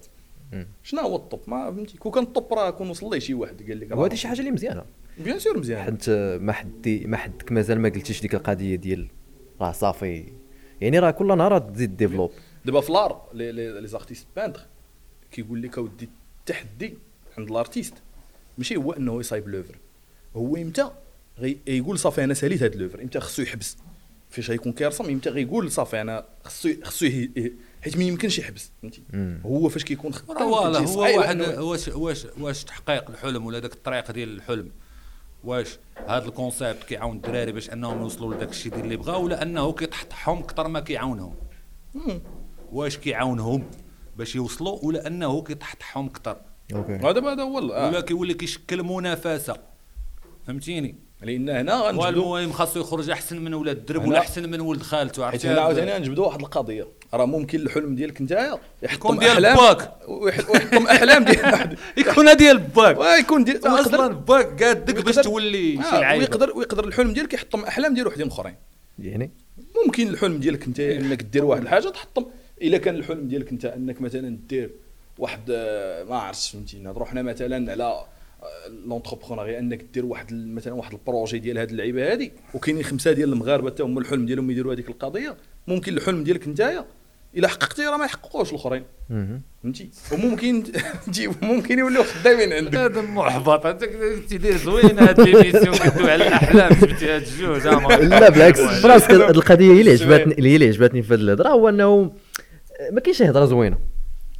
شنو هو الطوب؟ ما فهمتي. كون كان الطوب راه كون وصل ليه شي واحد قال لك وهذه شي حاجه اللي مزيانه بيان سور مزيانه، حيت ما حد ما حدك مازال ما قلتيش ديك القضيه ديال راه صافي. يعني راه كل نهار تزيد ديفلوب. دابا فلار لي لي زارتيست بانتر كيقول لك اودي التحدي عند الارتيست ماشي هو انه يصايب لوفر، هو امتى يقول صافي انا ساليت هاد لوفر، امتى خصو يحبس فاش غيكون كيرسم، امتى غيقول صافي انا خصو خصو حيت ما يمكنش يحبس، فهمتي؟ هو فاش كيكون خطا هو واحد. واش واش واش تحقيق الحلم ولا داك الطريق ديال الحلم، واش هاد الكونسيبت كيعاون الدراري باش انهم يوصلوا لداك الشيء ديال اللي بغاو، ولا انه كيطحطحهم اكثر ما كيعاونهم؟ واش كيعاونهم باش يوصلوا ولا انه كيطحطحهم اكثر. هذا هذا هو ولا كيولي كيشكل منافسه فهمتيني، لان هنا غنجبدوا المهم خاصو يخرج احسن من ولاد الدرب ولا احسن من ولد خالته. عرفتي هنا عاوتاني غنجبدوا واحد القضيه، راه ممكن الحلم ديالك نتايا يكون ديال باك ويحطم احلام ديال واحد يكون ديال باك ويكون ديال اصلا باك قادك باش تولي شي لعيب، ويقدر ويقدر الحلم ديالك يحطم احلام ديال واحد اخرين. يعني ممكن الحلم ديالك انت انك دير واحد الحاجه تحطم، الا كان الحلم ديالك انت انك مثلا دير واحد ما عرفتش فهمتينا، روحنا مثلا على لونتربرونير انك دير واحد مثلا واحد البروجي ديال هاد اللعيبه هادي، وكاينين خمسه ديال المغاربه حتى هما الحلم ديالهم يديروا هذيك القضيه. ممكن الحلم ديالك نتايا الا حققتيه راه ما يحققوش الاخرين فهمتي، وممكن ممكن يوليو خدامين عندك. هذا المحبط انت كدير زوين هاد البيبيسيون كدوي على الاحلام فهمتي هاد الجوج. لا بالعكس براسك القضيه هي اللي عجبتني اللي هي اللي عجبتني في هاد الهضره، هو انه ما كاينش هضره زوينه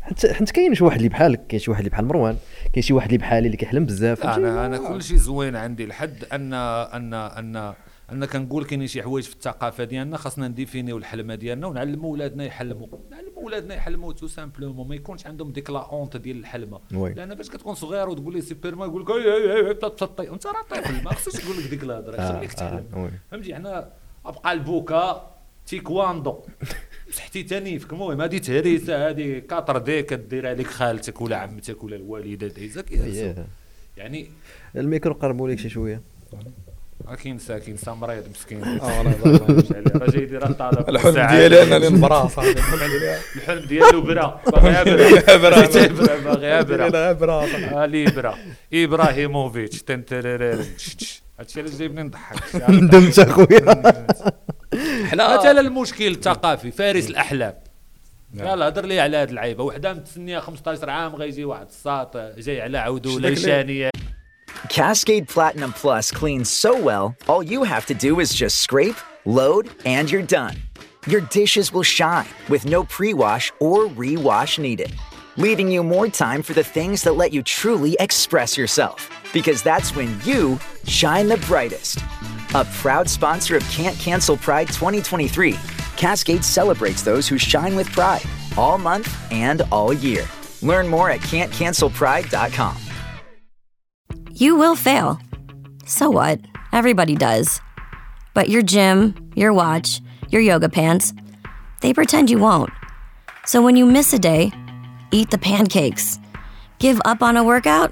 حيت حيت كاين شي واحد اللي بحالك، كاين شي واحد اللي بحال مروان، كاين شي واحد اللي بحالي اللي كيحلم بزاف. انا انا كلشي زوين عندي لحد ان ان ان انا كنقول كاين شي حوايج في الثقافه ديالنا خاصنا نديفينيو الحلمه ديالنا ونعلموا ولادنا يحلموا، نعلموا ولادنا يحلموا تو سامبلومون، ما يكونش عندهم ديك لا اونط ديال الحلمه. لان باش كتكون صغير وتقول لي سوبرمان يقول لك اي تططي انت راه طيب، ما خصوش يقول لك ديك الهضره خليك تحلم فهمتي. حنا ابقى البوكا تيكواندو مسحتي تانيفك، المهم هذه تهريسه هذه كاتر دي كدير عليك خالتك ولا عمتك ولا الوالده دايزك يعني. الميكرو قربوا لك شي شويه اكين ساكن سامرايد مسكين اه والله مش عليه راه جاي يدير الطالب. الحلم ديالي انا اللي نبرا صاحبي، الحلم ديالو برا باغي برا باغي برا برا علي برا ابراهيموفيتش تنترير. هادشي اللي جايبني نضحك ندمت اخويا. حنا مثلا المشكل الثقافي فارس الاحلام، يلا هضر لي على هاد اللعيبه وحده متسنيه خمسطاش عام غيجي واحد الساط جاي على عوده ليشانيه. Cascade Platinum Plus cleans so well, all you have to do is just scrape, load, and you're done. Your dishes will shine with no pre-wash or re-wash needed, leaving you more time for the things that let you truly express yourself. Because that's when you shine the brightest. A proud sponsor of Can't Cancel Pride twenty twenty-three, Cascade celebrates those who shine with pride all month and all year. Learn more at can't cancel pride dot com. You will fail. So what? Everybody does. But your gym, your watch, your yoga pants, they pretend you won't. So when you miss a day, eat the pancakes. Give up on a workout?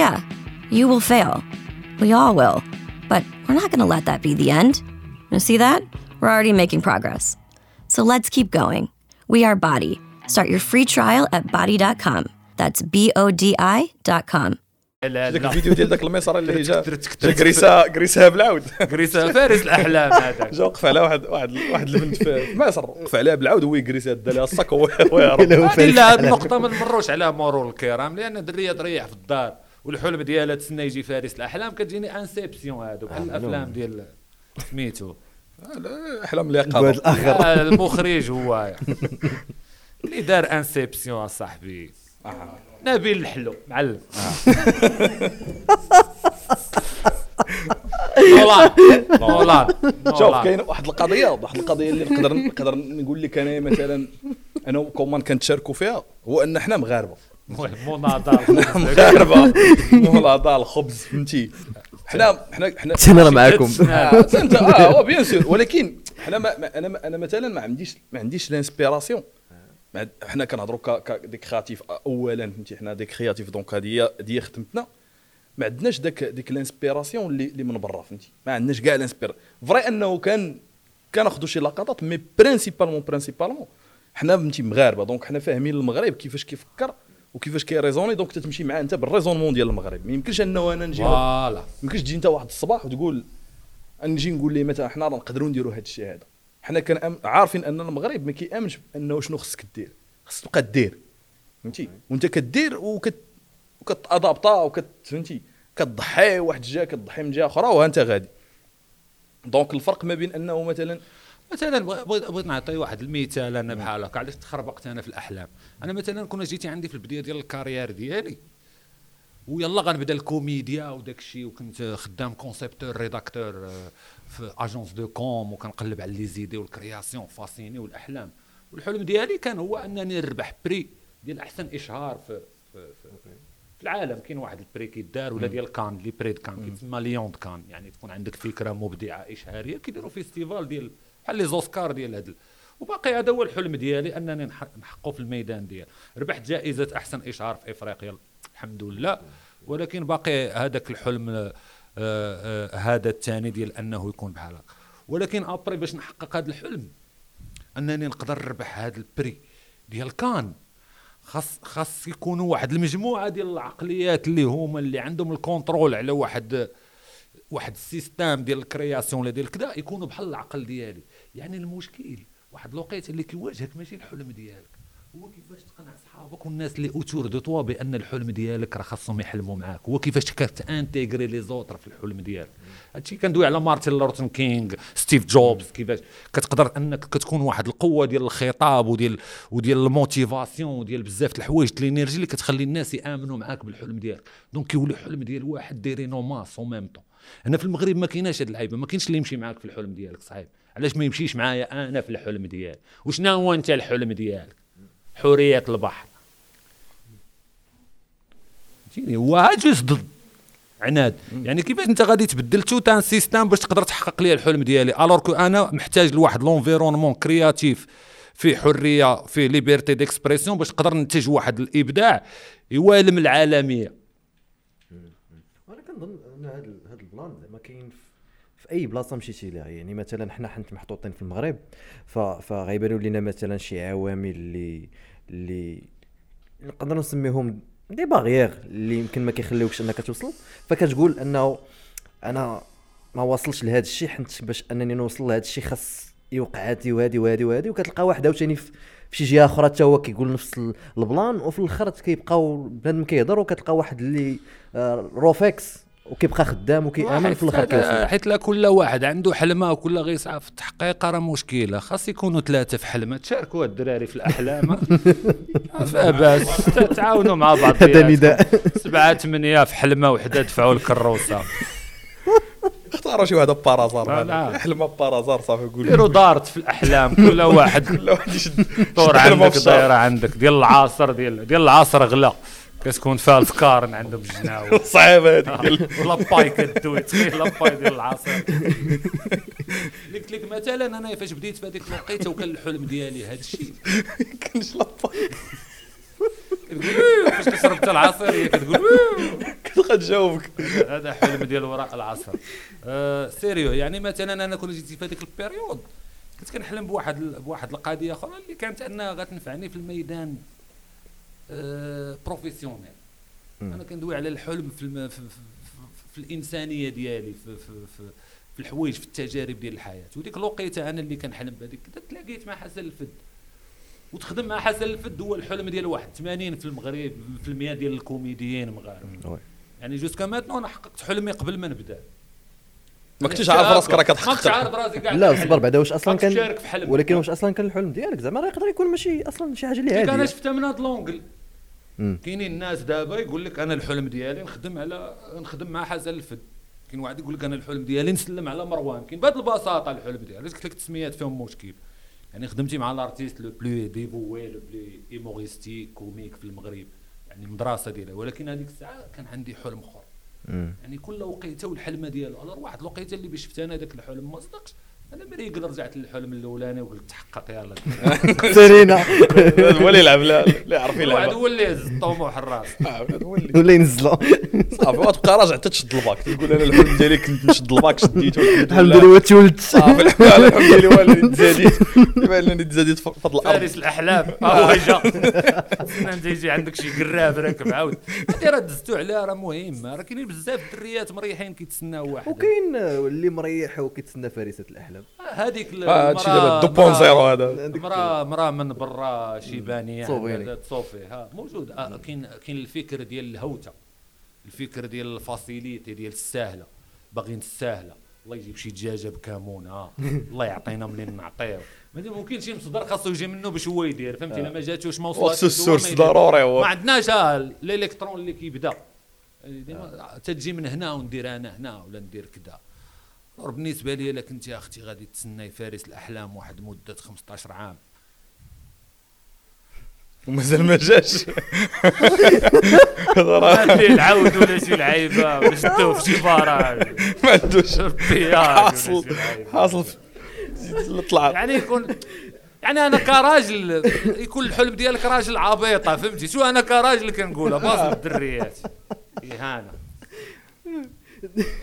Yeah, you will fail. We all will. But we're not gonna let that be the end. You see that? We're already making progress. So let's keep going. We are Body. Start your free trial at body dot com. That's B O D I dot com. داك الفيديو ديال داك الميسره اللي جا كريسا كريسا بالعود كريسا فارس الاحلام هذاك جا وقف على واحد واحد واحد البنت في مصر وقف عليها بالعود وهو كريسا دا لها الصك الا هذه النقطه ما نمروش عليها مرور الكرام، لان الدريه تريح في الدار والحلم ديالها تسنى يجي فارس الاحلام كتجيني انسيبسيون هادو بحال الافلام ديال سميتو احلام اليقظه المخرج هو اللي دار انسيبسيون صاحبي نبيل الحلو معلم والله والله شوف كاين واحد القضيه واحد القضيه اللي نقدر نقدر نقول لك انا مثلا انا وكومان كنتشاركوا فيها هو ان احنا مغاربه مو ناضال مغاربه مو ناضال خبز فهمتي. حنا حنا حنا راه معاكم انت اه بيان سور، ولكن حنا انا انا مثلا ما عنديش ما عنديش الانسبيراسيون. احنا كنهضروا كديك خاتيف اولا فهمتي، حنا ديك خياتيف دونك هذه هذه خدمتنا ما عندناش داك ديك الانسبيراسيون اللي اللي من برا فهمتي، ما عندناش كاع الانسبير فري انه كان كناخذوا شي لقطات مي برينسيبالمون برينسيبالمون حنا فهمتي مغاربه دونك حنا فاهمين المغرب كيفاش كيفكر وكيفاش كيريزوني دونك تتمشي معاه انت بالريزونمون ديال المغرب. ما يمكنش انه انا نجي فوالا ما يمكنش تجي انت واحد الصباح وتقول نجي نقول ليه مثلا حنا راه نقدروا نديروا هذا الشيء هذا حنا كان عارفين ان المغرب ما كيامنش بانه شنو خصك دير، خصك تبقى دير فهمتي، وانت كدير وكتادابطا وكت فهمتي، كتضحي واحد الجهه كتضحي من جهه اخرى وانت غادي. دونك الفرق ما بين انه مثلا مثلا بغيت بغيت نعطي واحد المثال انا بحال هكا علاش تخربقت انا في الاحلام. انا مثلا كنا جيتي عندي في البدايه ديال الكارير ديالي ويلا غنبدا الكوميديا وداك الشيء، وكنت خدام كونسيبتور ريداكتور في اجونس دو كوم وكنقلب على لي زيدي والكرياسيون فاسيني والاحلام، والحلم ديالي كان هو انني نربح بري ديال احسن اشهار في في, في, في العالم. كاين واحد البري كيدار ولا ديال كان لي بريد كان كيتسمى ليون د كان، يعني تكون عندك فكره مبدعه اشهاريه كيديروا فيستيفال ديال بحال لي زوسكار ديال هذا. وباقي هذا هو الحلم ديالي انني نحققوا في الميدان ديال ربحت جائزه احسن اشهار في افريقيا الحمد لله، ولكن باقي هذاك الحلم آآ آآ هذا الثاني ديال انه يكون بحال هكا. ولكن ابري باش نحقق هذا الحلم انني نقدر نربح هذا البري ديال كان، خاص خاص يكونوا واحد المجموعه ديال العقليات اللي هما اللي عندهم الكونترول على واحد واحد السيستام ديال الكرياسيون ولا ديال كذا، يكونوا بحال العقل ديالي. يعني المشكل واحد الوقيته اللي كيواجهك ماشي الحلم ديالك، هو كيفاش تقنع صحابك والناس اللي اوتور دو توا بان الحلم ديالك راه خاصهم يحلموا معاك، هو كيفاش كتانتيغري لي زوتر في الحلم ديالك. هادشي كندوي على مارتن لوثر كينج، ستيف جوبس، كيفاش كتقدر انك كتكون واحد القوه ديال الخطاب وديال وديال الموتيفاسيون وديال بزاف الحوايج الانرجي اللي كتخلي الناس يامنوا معاك بالحلم ديالك. دونك كيولي الحلم ديال واحد دايرين ماس اون ميم طون. هنا في المغرب ما كايناش هاد اللعيبه، ما كاينش اللي يمشي معاك في الحلم ديالك صعيب. علاش ما يمشيش معايا انا في الحلم ديالي؟ وشنو هو انت الحلم ديالك؟ حورية البحر جيني واجس ضد عناد. يعني كيفاش انت غادي تبدل توتان سيستم باش تقدر تحقق لي الحلم ديالي، الوركو انا محتاج لواحد لونفيرونمون كرياتيف في حريه في ليبرتي ديكسبرسيون باش نقدر ننتج واحد الابداع يوالم العالميه. انا كنظن ان هذا هذا البلان زعما كاين في اي بلاصه مشيتي لها. يعني مثلا حنا حنت محطوطين في المغرب فغيبانوا لنا مثلا شي عوامل اللي اللي نقدروا نسميهم دي باغيير اللي يمكن ما كيخليوكش انك توصل، فكتقول انه انا ما واصلش لهذا الشيء حنت باش انني نوصل لهذا الشيء خاص يوقعاتي وهادي وهادي وهادي، وكتلقى واحد عاوتاني في شي جهه اخرى حتى هو كيقول نفس البلان، وفي الاخر كيبقاو بنادم كيهضر وكتلقى واحد اللي روفيكس وكيبقى خدام وكيامن في الاخر كيوصل. حيت لا كل واحد عنده حلمه وكل غيسعى في التحقيق راه مشكله. خاص يكونوا ثلاثه في حلمه تشاركوا الدراري في الاحلام فباس تعاونوا مع بعض. هذا نداء سبعه ثمانيه في حلمه وحده دفعوا الكروسه اختاروا شي واحد بارازار حلمه بارازار صافي يقولوا ديروا دارت في الاحلام كل واحد كل واحد يشد طور عندك الدائره عندك ديال العصر ديال ديال العصر غلا كتكون فيها الفكار عندهم الجناوي صعيبه هذيك لاباي كدوي تخيل لاباي ديال العصر. قلت لك مثلا انا فاش بديت في هذيك الوقيته وكان الحلم ديالي هذا الشيء كنش لاباي فاش كتشرب حتى العصير هي كتقول كتبقى تجاوبك هذا حلم ديال وراء العصر. أه سيريو يعني مثلا انا كنت جيت في هذيك البيريود كنت كنحلم بواحد بواحد القضيه اخرى اللي كانت انها غتنفعني في الميدان أه بروفيسيونيل. انا كندوي على الحلم في, الم... في, في, في الانسانيه ديالي في في في, في الحوايج في التجارب ديال الحياه. وديك الوقيته انا اللي كنحلم بهذيك تلاقيت مع حسن الفد وتخدم مع حسن الفد. هو الحلم ديال واحد ثمانين في المغرب في المية ديال الكوميديين المغاربه يعني جوست كاماتنو. انا حققت حلمي قبل ما نبدا ما كنتش عارف راسك راه كتحقق. لا صبر بعدا واش اصلا كان ولكن واش اصلا كان الحلم ديالك زعما راه يقدر يكون ماشي اصلا شي حاجه اللي عاديه. انا شفتها من هاد لونغل كاينين الناس دابا يقول لك انا الحلم ديالي نخدم على نخدم مع حسن الفد، كاين واحد يقول لك انا الحلم ديالي نسلم على مروان، كاين بهذه البساطه الحلم ديالي. علاش قلت لك التسميات فيهم مشكل. يعني خدمتي مع الارتيست لو بلو ديفوي لو بلو ايموريستيك كوميك في المغرب يعني المدرسه ديالها، ولكن هذيك الساعه كان عندي حلم اخر. يعني كل وقيته والحلمه ديالو. انا واحد الوقيته اللي باش شفت انا داك الحلم ما صدقش انا مريقل رجعت للحلم الاولاني وقلت تحقق يلا سيرينا ولا يلعب لا لا عارف يلعب هو اللي هز الطموح الراس ولا ينزلو صافي وتبقى راجع تشد الباك تقول انا الحلم ديالي كنت نشد الباك شديته الحمد لله وتولدت صافي الحمد لله والدي تزاديت بما انني تزاديت فضل الارض فارس الاحلام اه وجا انت يجي عندك شي قراب راكب عاود هادي راه دزتو عليها راه مهم. راه كاينين بزاف الدريات مريحين كيتسناو واحد وكاين اللي مريح وكيتسنى فارسه الاحلام. هذيك المراه دوبونزيرو هذا مراه مراه من برا شيبانيه تصوفي ها موجود. كاين كاين الفكر ديال الهوته، الفكر ديال الفاسيليتي ديال الساهله، باغيين الساهله، الله يجيب شي دجاجه بكمون ها الله يعطينا ملي نعطيو. ما ممكنش شي مصدر خاصو يجي منه باش هو يدير فهمتي. الا ما جاتوش ما وصلتش السورس ضروري هو ما عندناش الالكترون اللي كيبدا ديما تجي من هنا وندير انا هنا ولا ندير كذا. بالنسبه لي الا كنت يا اختي غادي تسناي فارس الاحلام واحد مده خمسطاش عام ومازال ما جاش غادي نعاودوا ولا شي لعيبه باش تدو في شي بارا ما عندوش حاصل حاصل طلع يعني يكون يعني انا كراجل يكون الحلم ديالك راجل عبيطه فهمتي. شو انا كراجل كنقولها باص الدريات اهانه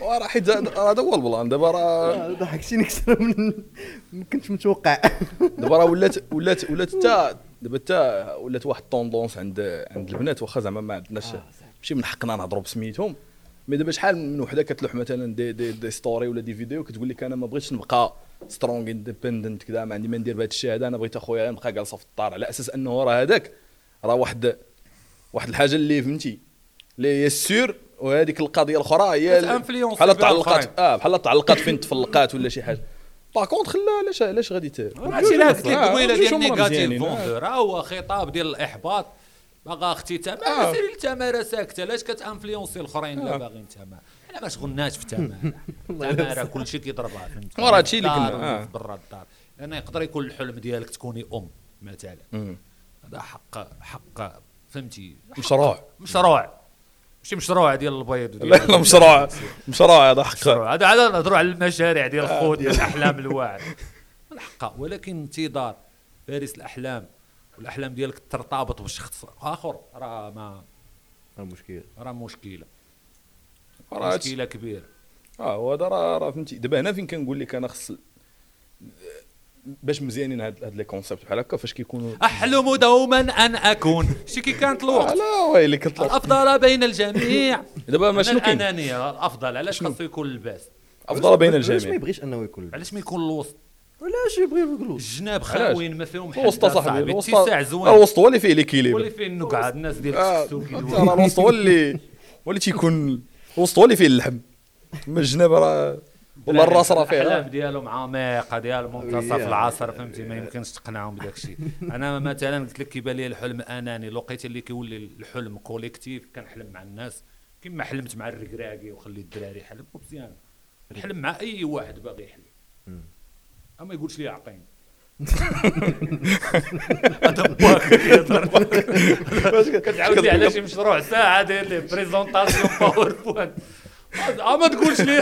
وراه حيت هذا هو البلان دابا راه ضحكتيني اكثر من ما كنتش متوقع. دابا راه ولات ولات ولات حتى دابا حتى ولات واحد الطوندونس عند عند البنات واخا زعما ما عندناش ماشي من حقنا نهضروا بسميتهم. مي دابا شحال من وحده كتلوح مثلا دي دي, دي ستوري ولا دي فيديو كتقول لك انا ما بغيتش نبقى سترونغ اندبندنت كذا ما عندي ما ندير بهذا الشيء هذا، انا بغيت اخويا نبقى جالسه في الدار على اساس انه راه هذاك راه واحد واحد الحاجه اللي فهمتي اللي هي سير. وهذيك القضيه الاخرى هي بحال تعلقات اه بحال تعلقات فين تفلقات ولا شي حاجه با كونط خلا علاش علاش غادي ت ماشي هذيك القبيله ديال نيجاتيف فوندور هو خطاب ديال الاحباط باغا اختي تماره سيري لتماره ساكته علاش كتانفلونسي الاخرين اللي باغيين تماره انا ما شغلناش في تماره تماره كلشي كيضربها فهمتي. وراه هادشي اللي كنا برا الدار انا يقدر يكون الحلم ديالك تكوني ام مثلا هذا حق حق فهمتي مشروع مشروع ماشي مشروع ديال البيض وديال لا لا مشروع مشروع هذا حق هذا هذا نهضروا على المشاريع ديال الخوت ديال الاحلام الواعد من حقها. ولكن انتظار فارس الاحلام والاحلام ديالك ترتبط بشخص اخر راه ما راه مشكله راه مشكله راه مشكله كبيره اه. وهذا راه فهمتي دابا هنا فين كنقول لك انا خص باش مزيانين هاد هاد لي كونسيبت بحال هكا فاش كيكونوا احلم دوما ان اكون شي كي كانت الوقت لا ويلي كنت الافضل بين الجميع. دابا ما شنو كاين الانانيه الافضل علاش خاصو يكون الباس افضل بين الجميع. علاش ما يبغيش انه يكون علاش ما يكون الوسط علاش يبغي الوسط الجناب خاوين ما فيهم حد الوسط صاحبي الوسط هو اللي فيه ليكيليبر اللي فيه النقعه الناس ديال السوق راه الوسط هو اللي هو اللي تيكون الوسط هو اللي فيه اللحم ما الجناب راه والله الراس راه فيها الأحلام ديالهم عميقة ديال منتصف العصر فهمتي ما يمكنش تقنعهم بداك الشيء. أنا مثلا قلت لك كيبان لي الحلم أناني لقيت اللي كيولي الحلم كوليكتيف كنحلم مع الناس كما حلمت مع الركراكي وخلي الدراري يحلموا مزيان الحلم مع أي واحد باغي يحلم أما يقولش لي أعطيني ادباك ادباك باش كتعاود لي على شي مشروع ساعة ديال لي بريزونطاسيون باوربوينت ما تقولش لي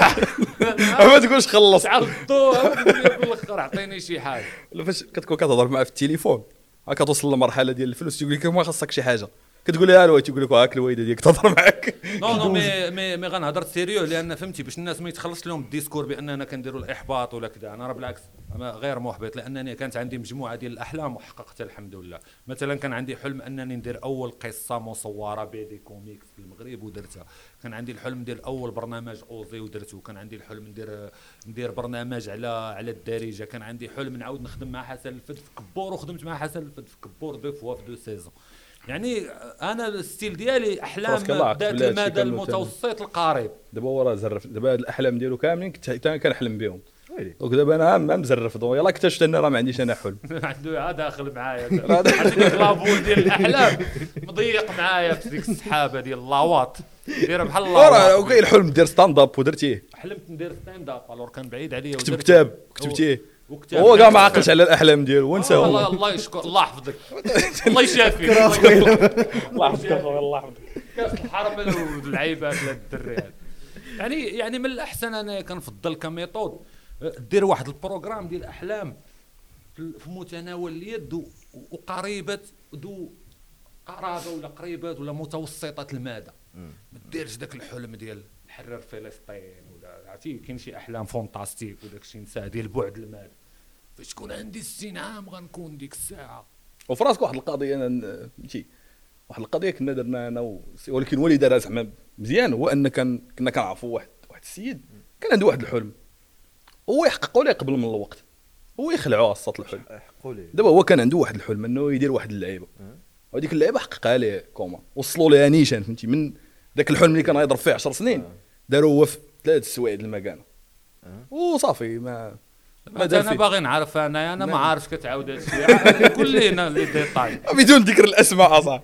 ما تقولش خلص تعطو بالاخر اعطيني شي حاجه ولا فاش كتكون كتهضر معاه في التليفون ها كتوصل لمرحله ديال الفلوس يقول لك ما خصك شي حاجه كتقول لها الوالد يقول لك هاك الوالده ديالك تهضر معاك نو نو مي مي مي غنهضر سيريو لان فهمتي باش الناس ما يتخلص لهم الديسكور باننا كنديروا الاحباط ولا كذا. انا راه بالعكس انا غير محبط لانني كانت عندي مجموعه ديال الاحلام وحققتها الحمد لله. مثلا كان عندي حلم انني ندير اول قصه مصوره بيدي كوميكس في المغرب ودرتها. كان عندي الحلم ندير اول برنامج اوزي ودرته. كان عندي الحلم ندير ندير برنامج على على الدارجه. كان عندي حلم نعاود نخدم مع حسن الفد في كبور وخدمت مع حسن الفد في كبور دو فوا في دو سيزون. يعني انا الستيل ديالي احلام ذات المدى المتوسط القريب. دابا هو راه زرف دابا هاد الاحلام ديالو كاملين كنت كنحلم بهم دونك دابا انا ما مزرف دونك يلاه اكتشفت ان راه ما عنديش انا حلم عنده عاد داخل معايا الكلابول ديال الاحلام مضيق معايا في ديك السحابه ديال اللاواط دايره بحال راه وكاين الحلم دير ستاند اب ودرتيه. حلمت ندير ستاند اب الور كان بعيد عليا كتب كتاب كتبتيه هو كاع ما عاقلش على الاحلام ديالو ونسى هو والله الله يشكر الله يحفظك الله يشافيك الله يحفظك الله يحفظك كاس الحرب واللعيبات للدري هذا. يعني يعني من الاحسن انا كنفضل كميطود دير واحد البروغرام ديال الاحلام في متناول اليد وقريبه ذو قرابه ولا قريبه ولا متوسطه المدى. ما ديرش داك الحلم ديال نحرر فلسطين ولا عرفتي كاين شي احلام فونتاستيك وداك الشيء نسى ديال البعد المادي. فاش تكون عندي ستين عام غنكون ديك الساعه وفي راسك واحد القضيه انا فهمتي واحد القضيه كنا درنا انا ولكن هو اللي دارها زعما مزيان هو ان كان كنا كنعرفوا واحد واحد السيد كان عنده واحد الحلم هو يحققوا ليه قبل من الوقت ويخلعوها الصوت الحلم. دابا هو كان عنده واحد الحلم انه يدير واحد اللعيبه هذيك اللعيبه حققها ليه كوما وصلوا ليها نيشان فهمتي من داك الحلم اللي كان يضرب فيه عشر سنين داروا هو في ثلاث السوايع ديال المكانه وصافي ما انا باغي نعرف انا انا ما عارفش كتعاود هاد الشيء كلنا لي ديتاي بدون ذكر الاسماء صافي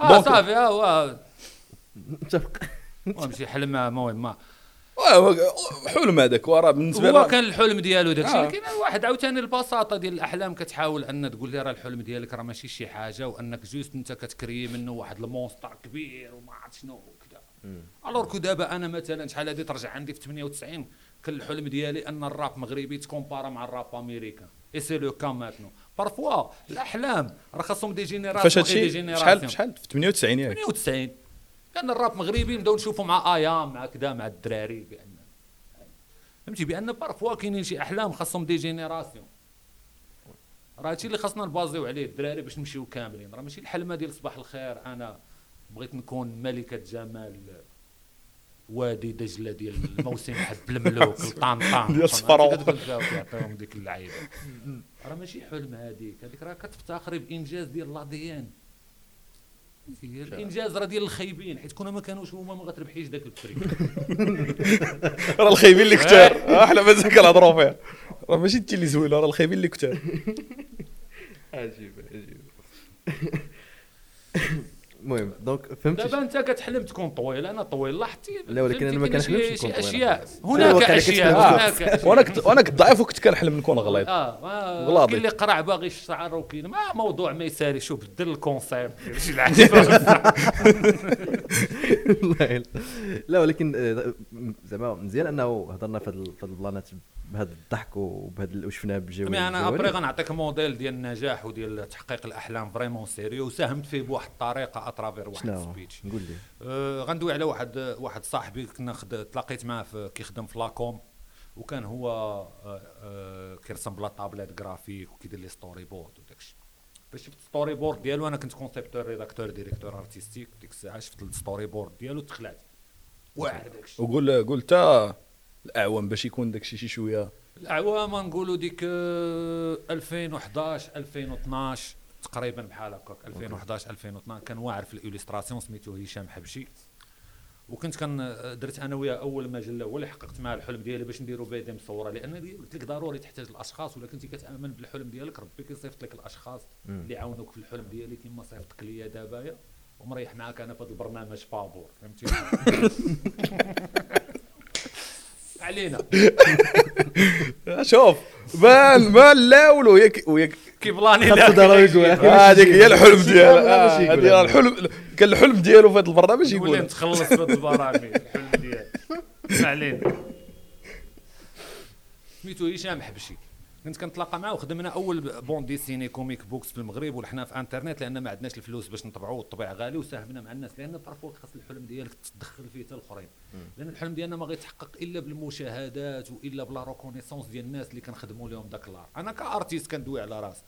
اه صافي اه هو متفق ومشي حلم ما ما حلم هذاك وراه بالنسبه هو كان الحلم ديالو داكشي آه. لكن واحد عاوتاني البساطه ديال الاحلام كتحاول ان تقول لي راه الحلم ديالك راه ماشي شي حاجه وانك جوست انت كتكري منه واحد المونستر كبير وما عرفت شنو وكذا الوغ دابا انا مثلا شحال هادي ترجع عندي في ثمانية وتسعين كان الحلم ديالي ان الراب مغربي تكومبارا مع الراب امريكان اي سي لو كام ماتنو بارفوا الاحلام راه خاصهم دي جينيراسيون دي جينيراسيون شحال شحال في ثمانية وتسعين ياك ثمانية وتسعين كان الراب مغربي نبداو نشوفوا مع ايام مع كذا مع الدراري بان فهمتي بان بارفوا كاينين شي احلام خاصهم دي جينيراسيون راه هادشي اللي خاصنا نبازيو عليه الدراري باش نمشيو كاملين راه ماشي الحلمه ديال صباح الخير انا بغيت نكون ملكه جمال وادي دجله ديال الموسم حسب الملوك الطنطان ديال الصفراوط يعطيهم ديك اللعيبه راه ماشي حلم هذيك هذيك راه كتفتخري بانجاز ديال لاضيان الانجاز راه ديال الخايبين حيت كنا ما كانوش هما ما غتربحيش داك الفريق راه الخايبين اللي كثار احنا مازال كنهضروا فيها راه ماشي انت اللي زويله راه الخايبين اللي كثار عجيب عجيب المهم دونك فهمت دابا انت كتحلم تكون طويل انا طويل لاحظتي لا ولكن انا ما كنحلمش نكون طويل هناك اشياء وانا كنت وانا كنت ضعيف وكنت كنحلم نكون غليظ اه اللي قرع باغي الشعر وكاين ما موضوع ما يسالي شوف دير الكونسير شي لعيب لا ولكن زعما مزيان انه هضرنا في هاد البلانات بهذا الضحك وبهذا اللي شفناه بجوي مي انا ابري غنعطيك موديل ديال النجاح وديال تحقيق الاحلام فريمون سيريو وساهمت فيه بواحد الطريقه اترافير واحد السبيتش قول لي أه غندوي على واحد واحد صاحبي كنا تلاقيت معاه كيخدم في لاكوم وكان هو أه أه كيرسم بلا طابلات غرافيك وكيدير لي ستوري بورد وداكشي باش شفت ستوري بورد ديالو انا كنت كونسيبتور ريداكتور ديريكتور ارتستيك ديك الساعه شفت الستوري بورد ديالو تخلعت واعر داكشي وقول قلت الأعوام باش يكون داكشي شي شويه الأعوام نقولوا ديك ألفين وحداش ألفين واثناش تقريبا بحال هكاك ألفين وحداش ألفين واثناش كان واعر في الاليستراسيون سميتو هشام حبشي وكنت كان درت انا وياه اول مجله هو اللي حققت معها الحلم ديالي باش نديروا بيدي مصوره لان قلت لك ضروري تحتاج الاشخاص ولا كنتي كتامن بالحلم ديالك ربي كيصيفط لك الاشخاص اللي عاونوك في الحلم ديالي كما صيفطك ليا دابايا ومريح معاك انا في هذا البرنامج فابور فهمتي علينا شوف بان ما لاولو ياك وياك كي بلاني هذيك هي الحلم ديالها هذه الحلم كان الحلم ديالو في هذا البرنامج يقول ولا نتخلص في هذا البرامج الحلم ديالي علينا سميتو هشام حبشي كنت كنتلاقى معاه وخدمنا اول بون ديسيني كوميك بوكس في المغرب وحنا في انترنت لان ما عندناش الفلوس باش نطبعوه والطباعه غالي وساهمنا مع الناس لان بارفور خاص الحلم ديالك تدخل فيه حتى الاخرين لان الحلم ديالنا ما غيتحقق الا بالمشاهدات والا بلا ريكونيسونس ديال الناس اللي كنخدموا لهم داك الار انا كارتيست كندوي على راسي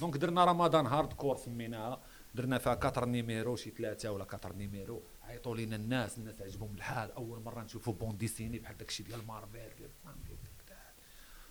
دونك درنا رمضان هارد كور سميناها درنا فيها كاتر نيميرو شي ثلاثه ولا كاتر نيميرو عيطوا لينا الناس الناس عجبهم الحال اول مره نشوفوا بون ديسيني بحال داكشي ديال مارفل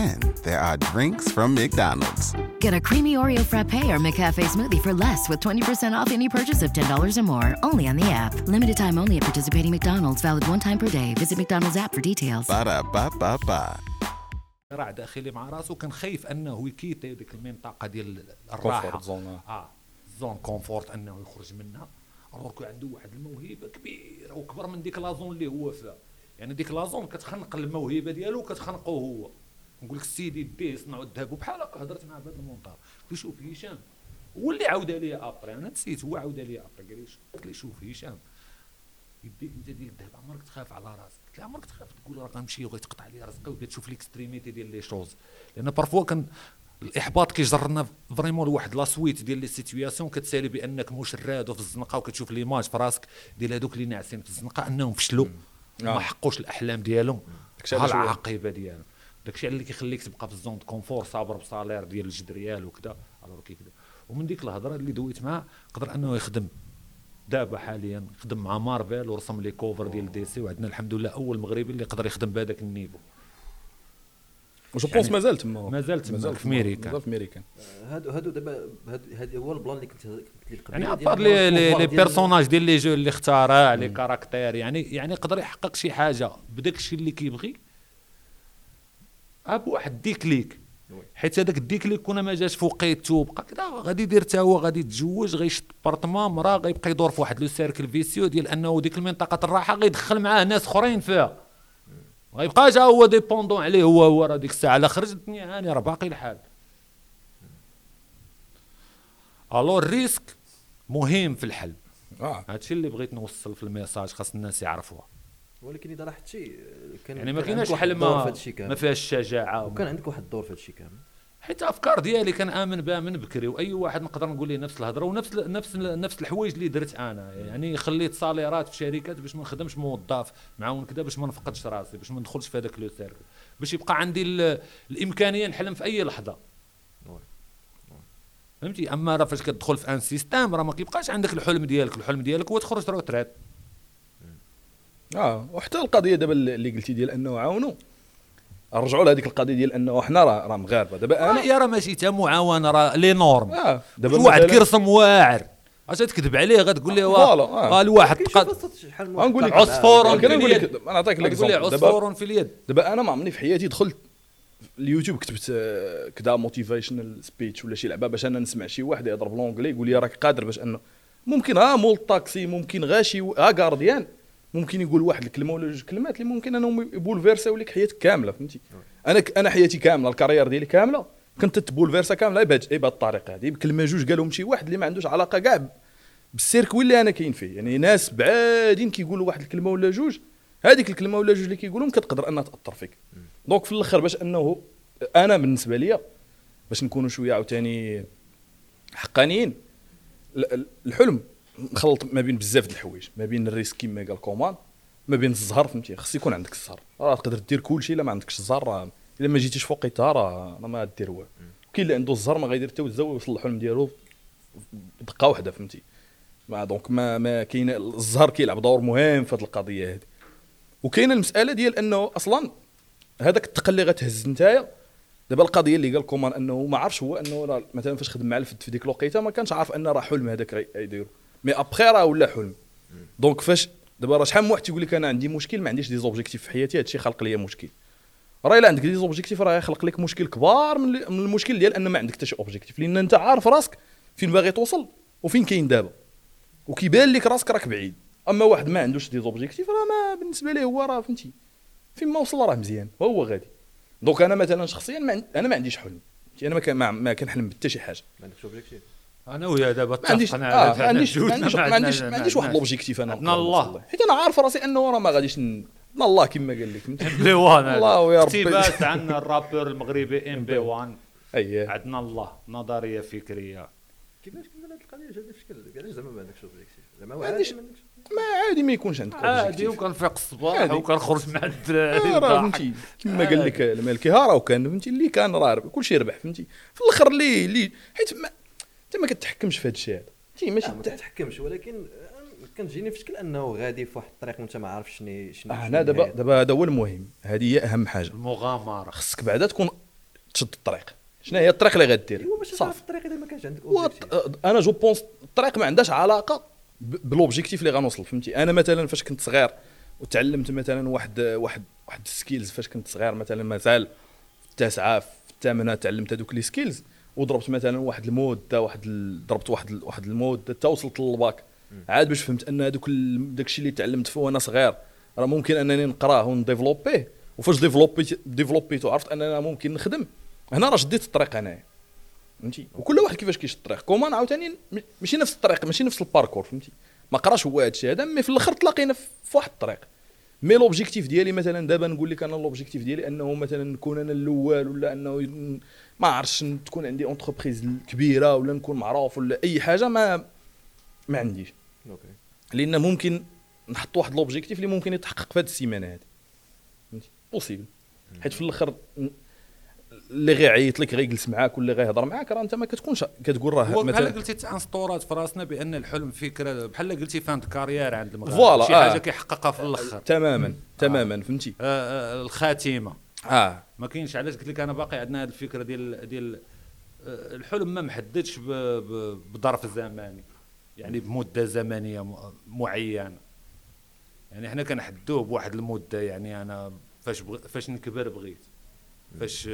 Then there are drinks from McDonald's. Get a creamy Oreo frappe or McCafe smoothie for less with twenty percent off any purchase of ten dollars or more. Only on the app. Limited time only at participating McDonald's. Valid one time per day. Visit McDonald's app for details. Ba-da-ba-ba-ba. راه داخلي مع راسو كان خايف انه يكيتي ديك المنطقه ديال الراحه اه زون كومفورت انه يخرج منها الوغ عنده واحد الموهبه كبيره وكبر من ديك لازون اللي هو فيها يعني ديك لازون كتخنق الموهبه ديالو وكتخنقه هو نقول لك سيدي ديه صنعوا الذهب وبحال هكا هضرت مع بهذا المونطار كيشوف هشام هو اللي عاود ليا ابري انا نسيت هو عاود ليا ابري قال لي قلت لي شوف هشام يديك انت ديال الذهب عمرك تخاف على راسك قلت له عمرك تخاف تقول راه غنمشي وغيتقطع لي رزقي وكتشوف ليكستريميتي ديال لي شوز لان بارفوا كان الاحباط كيجرنا فريمون لواحد لا سويت ديال لي سيتوياسيون كتسالي بانك مشرد وفي الزنقه وكتشوف ليماج في راسك ديال هذوك اللي ناعسين في الزنقه انهم فشلوا ما حققوش الاحلام ديالهم العاقبه ديالهم داكشي اللي كيخليك تبقى في الزون كونفور صابر بصالير ديال الجد ريال وكذا الوغ كي كذا. ومن ديك الهضره اللي دويت معاه قدر انه يخدم دابا حاليا، خدم مع مارفل ورسم لي كوفر ديال دي سي، وعندنا الحمد لله اول مغربي اللي قدر يخدم بهذاك النيفو. واش يعني بونس مازال تما مازال تما في امريكا مازال في امريكا. هادو هادو دابا هاد هو البلان اللي كنت قلت لك قبل، يعني ابار لي لي بيرسوناج ديال لي جو اللي اختارها لي كاركتير، يعني يعني قدر يحقق شي حاجه بداك الشيء اللي كيبغي اب واحد ديكليك، حيت هذاك الديكليك كون ما جاش فوقيتو بقى كذا غادي يدير تا هو غادي يتزوج غيشد بارطمان مراه غيبقى يدور في واحد لو سيركل فيسيو ديال انه ديك المنطقه الراحه غيدخل معاه ناس اخرين فيها، غيبقى جا هو ديبوندون عليه هو هو راه ديك الساعه لا خرج الدنيا هاني راه باقي الحال. الو الريسك مهم في الحل، اه هادشي اللي بغيت نوصل في الميساج، خاص الناس يعرفوها. ولكن اذا راحت شي كان يعني ما كايناش حل ما ما فيهاش الشجاعه، وكان عندك واحد الدور في هادشي كامل، حيت افكار ديالي كنامن بها من بكري، واي واحد نقدر نقول له نفس الهضره ونفس نفس نفس الحوايج اللي درت انا. يعني خليت صاليرات في شركات باش ما نخدمش موظف معاون كذا، باش ما نفقدش راسي، باش ما ندخلش في هذاك لو سيركل، باش يبقى عندي الامكانيه نحلم في اي لحظه. فهمتي؟ اما راه فاش كتدخل في ان سيستام راه ما كيبقاش عندك الحلم ديالك، الحلم ديالك هو تخرج روتريت. اه وحتى القضيه دابا اللي قلتي ديال انه عاونوا، رجعوا لهذيك القضيه ديال انه حنا راه راه مغاربه دابا. انا يا راه ماشي حتى معاونه، راه لي نورم. اه دابا واحد كيرسم واعر اش تكذب عليه غتقول ليه واه الواحد غنقول لك عصفور، كنقول لك انا نعطيك ليكزومبل عصفور في اليد. دابا انا ما عمرني في حياتي دخلت اليوتيوب كتبت كذا موتيفيشنال سبيتش ولا شي لعبه باش انا نسمع شي واحد يهضر بلونجلي يقول لي راك قادر، باش انه ممكن ها مول الطاكسي، ممكن غاشي ها غارديان، ممكن يقول واحد الكلمه ولا جوج كلمات اللي ممكن انهم يبولفيرساو لك حياتك كامله. فهمتي؟ انا انا حياتي كامله، الكارير ديالي كامله كنت تبولفيرسا كامله بهذه بهذه الطريقه هذه، بكلمه جوج قالهم شي واحد اللي ما عندوش علاقه كاع بالسيركوي اللي انا كاين فيه. يعني ناس بعادين كيقولوا واحد الكلمه ولا جوج، هذيك الكلمه ولا جوج اللي كيقولهم كتقدر انها تاثر فيك. دونك في الاخر باش انه انا بالنسبه ليا باش نكونوا شويه عاوتاني حقانيين، الحلم مخلط ما بين بزاف د الحوايج، ما بين الريسك كيما قال كومان، ما بين الزهر. فهمتي؟ خص يكون عندك الزهر، راه تقدر دير كلشي، الا ما عندكش الزهر الا ما جيتيش فوقيتها راه ما دير والو. كاين اللي عنده الزهر ما غيدير حتى والزاويه يوصل الحلم ديالو بدقه واحده. فهمتي؟ ما دونك ما, ما كاين الزهر كيلعب دور مهم في هذه القضيه هذه. وكاينه المساله ديال انه اصلا هذاك التقل اللي غتهز نتايا دابا، القضيه اللي قال كومان انه ما عرفش هو انه مثلا فاش خدم مع الفد في ديك الوقيته ما كانش عارف ان راه حلم هذاك يديرو مي ابخير راه ولا حلم. دونك فاش دابا راه شحال من واحد تيقول لك انا عندي مشكل، ما عنديش دي زوبجيكتيف في حياتي، هادشي خلق ليا مشكل. راه الا عندك دي زوبجيكتيف راه يخلق لك مشكل كبار من المشكل ديال ان ما عندك حتى شي اوبجيكتيف، لان انت عارف راسك فين باغي توصل وفين كاين دابا، وكيبان لك راسك راك بعيد. اما واحد ما عندوش دي زوبجيكتيف راه ما بالنسبه ليه هو راه فهمتي فين ما وصل راه مزيان وهو غادي. دونك انا مثلا شخصيا ما عند... انا ما عنديش حلم، انا ما ما كنحلم بحتى شي حاجه، ما عندكش اوبجيكتيف. انا ويا دابا اتفقنا على عنديش عنديش عنديش عنديش واحد لوبجيكتيف انا والله، حيت انا عارف راسي انه راه ما غاديش ن... الله كما قال لك الله يا ربي اكتبات عندنا الرابر المغربي ام بي واحد. اييه عندنا الله نظريه فكريه كيفاش كنا هاد القضيه جات في شكل علاش زعما ما عندكش لوبجيكتيف زعما واحد ما عادي ما يكونش عندك عادي، وكنفيق الصباح وكنخرج مع الدراري راه فهمتي كما قال لك المالكي ها راه كان فهمتي اللي كان راه كلشي ربح. فهمتي؟ في الاخر لي لي حيت انت ما كتحكمش في هذا الشيء هذا، انت ماشي ما كتحكمش، ولكن كنجيني في شكل انه غادي في واحد الطريق وانت ما عارفش شنو شنو. هنا دابا دابا هذا هو المهم، هذه هي اهم حاجه، المغامره. خصك بعدا تكون تشد الطريق، شنو هي الطريق اللي غادير صافي. الطريق اذا ما كانش عندك انا جو بونس الطريق ما عندهاش علاقه بالوبجيكتيف اللي غنوصل. فهمتي؟ انا مثلا فاش كنت صغير وتعلمت مثلا واحد واحد واحد السكيلز فاش كنت صغير، مثلا مازال في التاسعه في الثامنه تعلمت هذوك لي سكيلز، وضربت مثلا واحد الموده واحد ال... ضربت واحد ال... واحد الموده حتى وصلت للباك، عاد باش فهمت ان هذوك ال... داكشي اللي تعلمت فيه وانا صغير راه ممكن انني نقراه ونديفلوبيه، وفاش ديفلوبيت ديفلوبيت وعرفت اننا ممكن نخدم هنا راه شديت الطريق انايا. فهمتي؟ وكل واحد كيفاش كيشد الطريق. كومان عاوتاني ماشي نفس الطريق، ماشي نفس الباركور. فهمتي؟ ما قراش هو هادشي هذا، مي في الاخر تلاقينا في واحد الطريق. مي لوبجيكتيف ديالي مثلا دابا نقول لك انا لوبجيكتيف ديالي انه مثلا نكون انا الاول، ولا انه ين... ما عرفش تكون عندي اونتربريز كبيره، ولا نكون معروف، ولا اي حاجه ما ما عنديش. اوكي. لان ممكن نحط واحد لوبجيكتيف اللي ممكن يتحقق في هذه السيمانه هذه، فهمتي؟ بوسيبل. حيت في الاخر اللي غير عيط لك غير يجلس معاك ولا غير يهضر معاك راه انت ما كتكونش كتقول راه مثلا قلتي تاع اسطورات في راسنا بان الحلم فكره بحال قلتي فانت كارير عند المغرب شي حاجه آه. كيحققها في الاخر تماما تماما آه. فهمتي آه آه الخاتمه اه ما كاينش علاش قلت لك انا باقي عندنا هذه الفكره ديال ديال الحلم ما محددش بظرف زماني يعني بمده زمنيه معينه يعني حنا كنحدوه بواحد المده يعني انا فاش بغ... فاش نكبر بغيت فاش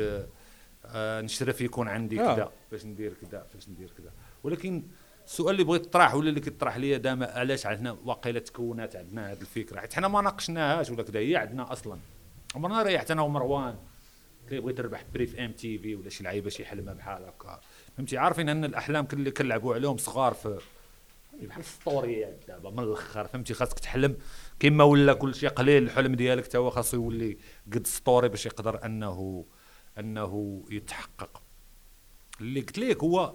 آه نشرف يكون عندي كذا آه. فاش ندير كذا فاش ندير كذا ولكن السؤال اللي بغيت نطرح ولا اللي كيطرح ليا دابا علاش عندنا واقيلا تكونات عندنا هذه الفكره حيت حنا ما ناقشناهاش ولا كذا هي عندنا اصلا عمرنا ريحت انا ومروان كي بغيت نربح بريف ام تي في ولا شي لعيبه شي حلمه بحال هكا فهمتي عارفين ان الاحلام اللي كنلعبوا عليهم صغار في بحال السطوريات دابا من الاخر فهمتي خاصك تحلم كما ولا كل شيء قليل الحلم ديالك تا هو خاصو يولي قد سطوري باش يقدر انه انه يتحقق اللي قلت لك هو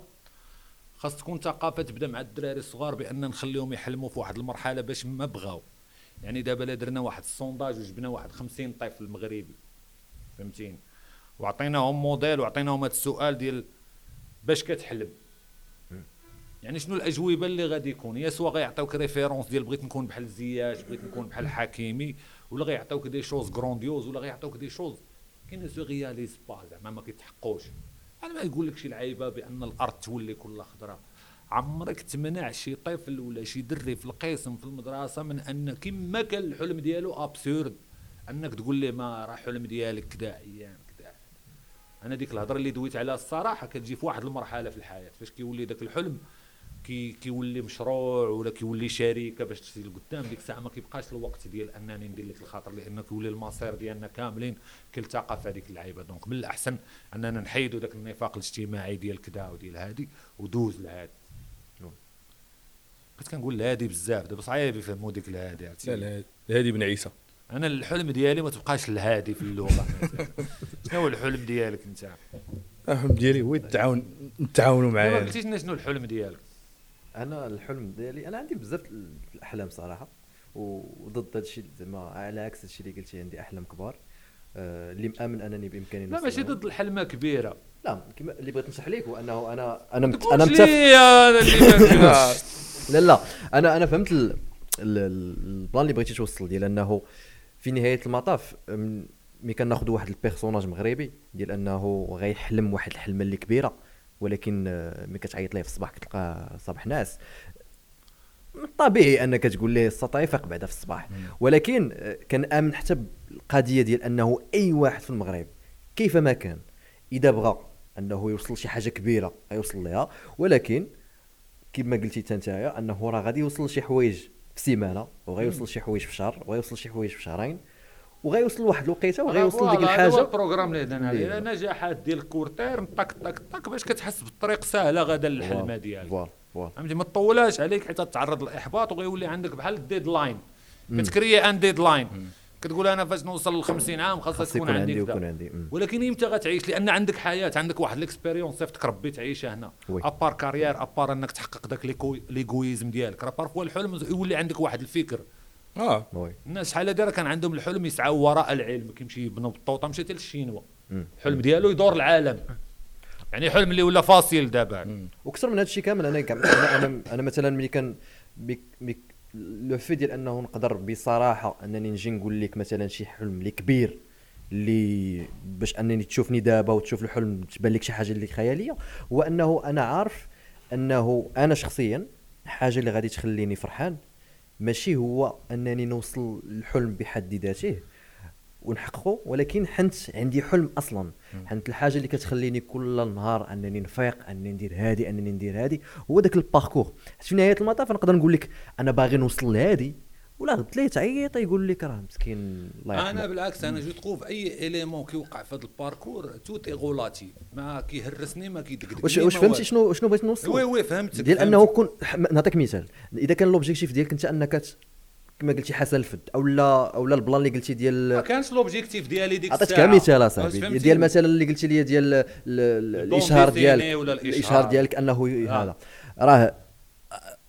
خاص تكون ثقافه تبدا مع الدراري الصغار بان نخليهم يحلموا في واحد المرحله باش ما بغاو يعني دابا لا درنا واحد السونداج وجبنا واحد خمسين طفل مغربي فهمتيني وعطيناهم موديل وعطيناهم هذا السؤال ديال باش كتحلم يعني شنو الاجوبه اللي غادي يكون يا سوا غيعطيوك ريفيرونس ديال بغيت نكون بحال زياد بغيت نكون بحال حكيمي ولا غيعطيوك دي شوز غرونديوز ولا غيعطيوك دي شوز كاين سو رياليز با زعما ما كيتحققوش انا ما يقول لك شي لعيبه بان الارض تولي كلها خضراء عمرك تمنع شي طفل ولا شي دري في القسم في المدرسه من ان كما كان الحلم ديالو ابسورد انك تقول ليه ما راه حلم ديالك كدا ايام كدا انا ديك الهضره اللي دويت عليها الصراحه كتجي في واحد المرحله في الحياه فاش كيولي داك الحلم كي كيولي مشروع ولا كيولي شركه باش تسير لقدام ديك الساعه ما كيبقاش الوقت ديال انني ندير لك الخاطر لان كيولي المصير ديالنا كاملين كيلتقى في هذيك اللعيبه دونك من الاحسن اننا نحيدوا داك النفاق الاجتماعي ديال كدا وديال هادي ودوز لهاد كنت كنقول لهادي بزاف دابا صعيب يفهموا ديك الهادي عرفتي لا الهادي بن عيسى انا الحلم ديالي ما تبقاش الهادي في اللغه شنو هو الحلم ديالك انت الحلم ديالي هو التعاون نتعاونوا معايا ما قلتيش لنا شنو الحلم ديالك انا الحلم ديالي انا عندي بزاف الاحلام صراحه وضد هادشي زعما على عكس هادشي اللي قلتي عندي احلام كبار اللي مامن انني بامكاني لا ماشي ضد الحلمه كبيره لا كما اللي بغيت نصح ليك هو انه انا انا مت... انا متفق لا لا انا انا فهمت ال... ال... البلان اللي بغيتي توصل ديال انه في نهايه المطاف ملي كناخذ واحد البيرسوناج مغربي ديال انه غيحلم واحد الحلمه اللي كبيره ولكن ملي كتعيط ليه في الصباح كتلقى صباح ناس من الطبيعي انك تقول ليه السطا يفيق بعدا في الصباح ولكن كنامن حتى بالقضيه ديال انه اي واحد في المغرب كيفما كان اذا بغى انه يوصل شي حاجه كبيره غيوصل ليها ولكن كما قلتي تنتايا انه راه غادي يوصل شي حوايج في سيمانه وغيوصل شي حوايج في شهر وغيوصل شي حوايج في شهرين وغيوصل لواحد الوقيته وغيوصل ديك الحاجه هذا البروغرام اللي هضنا عليه نجاحات ديال الكورتير طق طق طق باش كتحس بالطريق سهله غدا للحلمه ديالك فهمتي ما تطولاش عليك حتى تتعرض للاحباط وغيولي عندك بحال الديدلاين كتكري ان ديدلاين كتقول انا فاش نوصل لخمسين عام خاص تكون عندي عندي ولكن امتى غتعيش لان عندك حياه عندك واحد الاكسبيريونس صيفطك ربي تعيشها هنا ابار كارير ابار انك تحقق داك ليغويزم ديالك راه بارفو الحلم يولي عندك واحد الفكر اه وي الناس شحال هادي راه كان عندهم الحلم يسعوا وراء العلم كيمشي يبنوا بالطوطه مشات للشينوا الحلم ديالو يدور العالم يعني حلم اللي ولا فاصل دابا وكثر من هادشي كامل انا انا انا مثلا ملي كان لو في ديال انه نقدر بصراحه انني نجي نقول لك مثلا شي حلم اللي كبير اللي باش انني تشوفني دابا وتشوف الحلم تبان لك شي حاجه اللي خياليه وانه انا عارف انه انا شخصيا الحاجه اللي غادي تخليني فرحان ماشي هو انني نوصل للحلم بحد ذاته ونحققه ولكن حنت عندي حلم اصلا حنت الحاجه اللي كتخليني كل نهار انني نفيق انني ندير هادي انني ندير هادي هو داك الباركور في نهايه المطاف نقدر نقول لك انا باغي نوصل لهادي ولا غد ليه تعيط يقول لك راه مسكين الله يرحمه انا بالعكس انا جو تقوف اي اليمون كيوقع في هذا الباركور توتي غولاتي ما كيهرسني ما كيدقدني واش واش فهمتي شنو شنو بغيت نوصل وي وي فهمتك ديال انه كون نعطيك مثال اذا كان لوبجيكتيف ديالك انت انك كما قلتي حسن الفد اولا اولا البلان اللي قلتي ديال ما كانش لوبجيكتيف ديالي ديك الساعه عطيتك مثال اصاحبي ديال مثلا اللي قلتي لي ديال الاشهار ديالك الاشهار ديالك انه هذا راه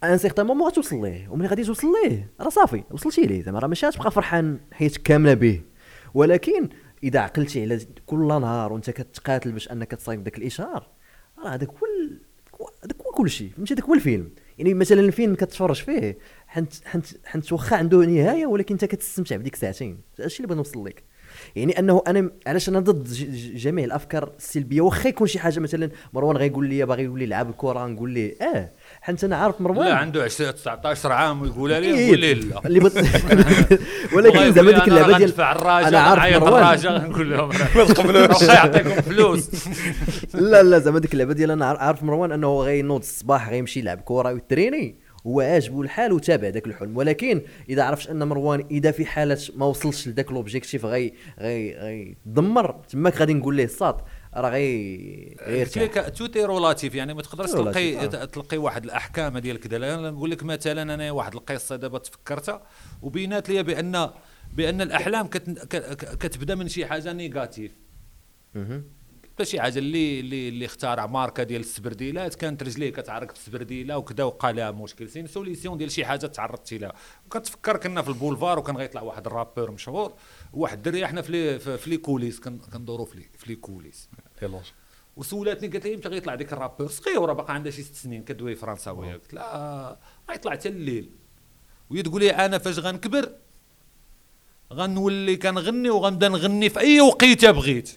ان سيغتان مومون غتوصل ليه وملي غادي توصل ليه راه صافي وصلتي ليه زعما راه ماشي غتبقى فرحان حيت كامله به ولكن اذا عقلتي على كل نهار وانت كتقاتل باش انك تصايب داك الاشهار راه هذاك هو هذاك هو كلشي فهمتي. داك هو الفيلم يعني مثلا الفيلم كتفرج فيه حنت حنت حنت واخا عنده نهايه ولكن انت كتستمتع بديك ساعتين. هذا الشيء اللي بغيت نوصل لك يعني انه انا علاش انا ضد جميع الافكار السلبيه واخا يكون شي حاجه مثلا مروان غايقول لي باغي يولي يلعب الكره نقول ليه اه حنت انا عارف مروان لا عنده عشرة تسعطاش عام ويقولها لي نقول ليه لا ولكن زعما ديك اللعبه ديال انا عارف مروان نقول لهم ما تقبلوش يعطيكم فلوس لا لا زعما ديك اللعبه ديال انا عارف مروان انه غينوض الصباح غيمشي يلعب كره ويتريني هو عاجبو الحال وتابع داك الحلم. ولكن اذا عرفش ان مروان اذا في حاله ما وصلش لذاك لوبجيكتيف غي غي غيدمر تماك غادي نقول ليه الساط راه غي توتي رولاتيف يعني ما تقدرش تلقي تلقي واحد الاحكام ديال كذا. انا نقول لك مثلا انا واحد القصه دابا تفكرتها وبينات لي بان بان الاحلام كتبدا من شي حاجه نيجاتيف شي حاجه اللي اللي اللي اخترع ماركه ديال السبرديلات كانت رجليه كتعرق بالسبرديله وكذا وقع لها مشكل سين سوليسيون ديال شي حاجه تعرضتي لها. وكتفكر كنا في البولفار وكان غيطلع واحد الرابور مشهور واحد الدريه حنا في في لي كوليس كندورو في لي كوليس يلا وسولاتني قالت لي امتى غيطلع ديك الرابور صغير وراه باقا عندها شي ست سنين كدوي فرنساويه قلت لها غيطلع حتى الليل وهي تقول لي انا فاش غنكبر غنولي كنغني وغنبدا نغني في اي وقيته بغيت.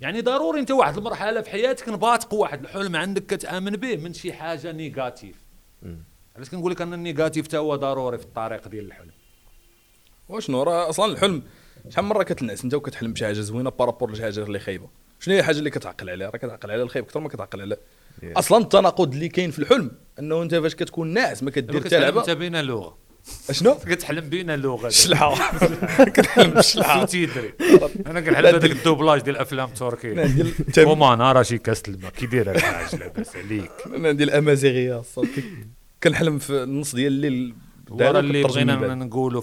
يعني ضروري انت واحد المرحله في حياتك نباطق واحد الحلم عندك كتامن به من شي حاجه نيجاتيف. علاش كنقول لك ان النيجاتيف حتى هو ضروري في الطريق ديال الحلم. واشنو راه اصلا الحلم شحال مره كتنعس انت وكتحلم بشي حاجه زوينه بارابور لشي حاجه اللي خايبه. شنو هي الحاجه اللي كتعقل عليها؟ راه كتعقل على الخايب اكثر ما كتعقل على yeah. اصلا التناقض اللي كاين في الحلم انه انت فاش كتكون ناعس ما كدير حتى لعبه انت بين اللغه اشنو كتحلم بينا اللغه الشلحه كتحلم بالشلحه تيدري انا كنحلم هذاك الدوبلاج ديال الافلام التركيه وما انا راه شي كاسلبه كيدير لك حاجه لاباس عليك انا ديال الامازيغيه الصوت كنحلم في النص ديال الليل ورا اللي بغينا نقولوا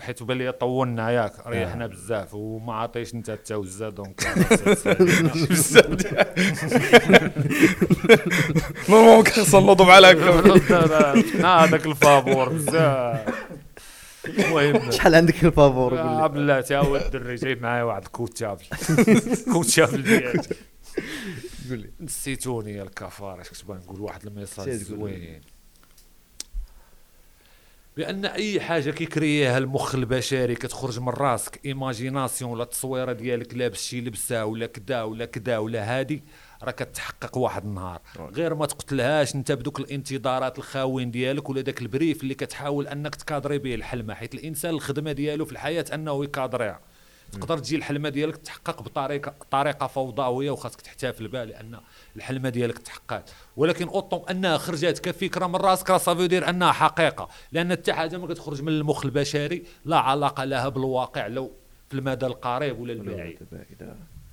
حيت بان لي طولنا ياك ريحنا بزاف وما عطيش انت حتى وزا دونك بزاف ماما كنصلطوا عليك لا هذاك الفابور بزاف المهم شحال عندك الفابور قول لي بالله تا هو الدري جايب معايا واحد الكوتشاب كوتشاب ديالك قول لي نسيتوني يا الكفار اش كنت بغيت نقول واحد الميساج زوين بان اي حاجه كيكريها المخ البشري كتخرج من راسك ايماجيناسيون ولا التصويره ديالك لابس شي لبسه ولا كذا ولا كذا ولا هادي راه كتحقق واحد النهار غير ما تقتلهاش انت بدوك الانتظارات الخاوين ديالك ولا داك البريف اللي كتحاول انك تكادري به الحلمه. حيت الانسان الخدمه ديالو في الحياه انه يكادريها. تقدر تجي الحلمه ديالك تحقق بطريقه طريقه فوضويه وخاصك تحتفل بها لان الحلمه ديالك تحققت. ولكن اطلب انها خرجت كفكره من راسك راه صافي دير انها حقيقه لان حتى حاجه ما كتخرج من المخ البشري لا علاقه لها بالواقع لو في المدى القريب ولا البعيد.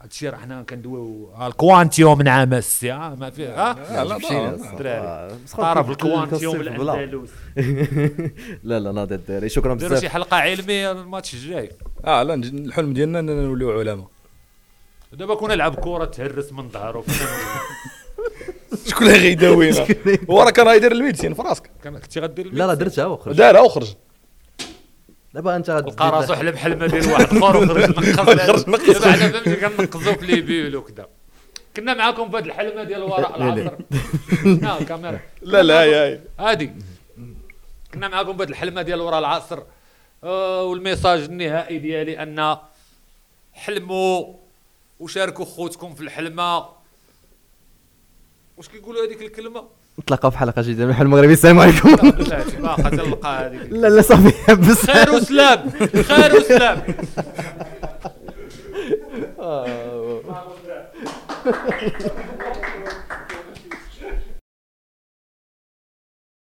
هادشي راه حنا كندويو الكوانتيوم نعمس يا ما فيه ها لا الدراري طرف الكوانتيوم الاندلس لا لا ناضي الدراري شكرا بزاف ديروا شي حلقه علميه الماتش الجاي اه لا الحلم ديالنا اننا نوليو علماء دابا كون نلعب كره تهرس من ظهره شكون اللي غيداوينا هو راه كان غيدير الميديسين في راسك كنتي غدير لا لا درتها وخرج دارها وخرج دابا انت غادي القراصو حلب حلمه ديال واحد اخر وخرج نقص نقص انا فهمتي كنقزو في لي بيول وكذا كنا معاكم في هاد الحلمه ديال وراء العصر لا الكاميرا لا لا هاي هادي كنا معاكم في هاد الحلمه ديال وراء العصر والميساج النهائي ديالي ان حلموا وشاركوا خوتكم في الحلمه واش كيقولوا هذيك الكلمه نتلاقاو في حلقه جديده من الحلم المغربي. السلام عليكم. لا باقا تلقى هذيك لا لا صافي بس خير وسلام خير وسلام اه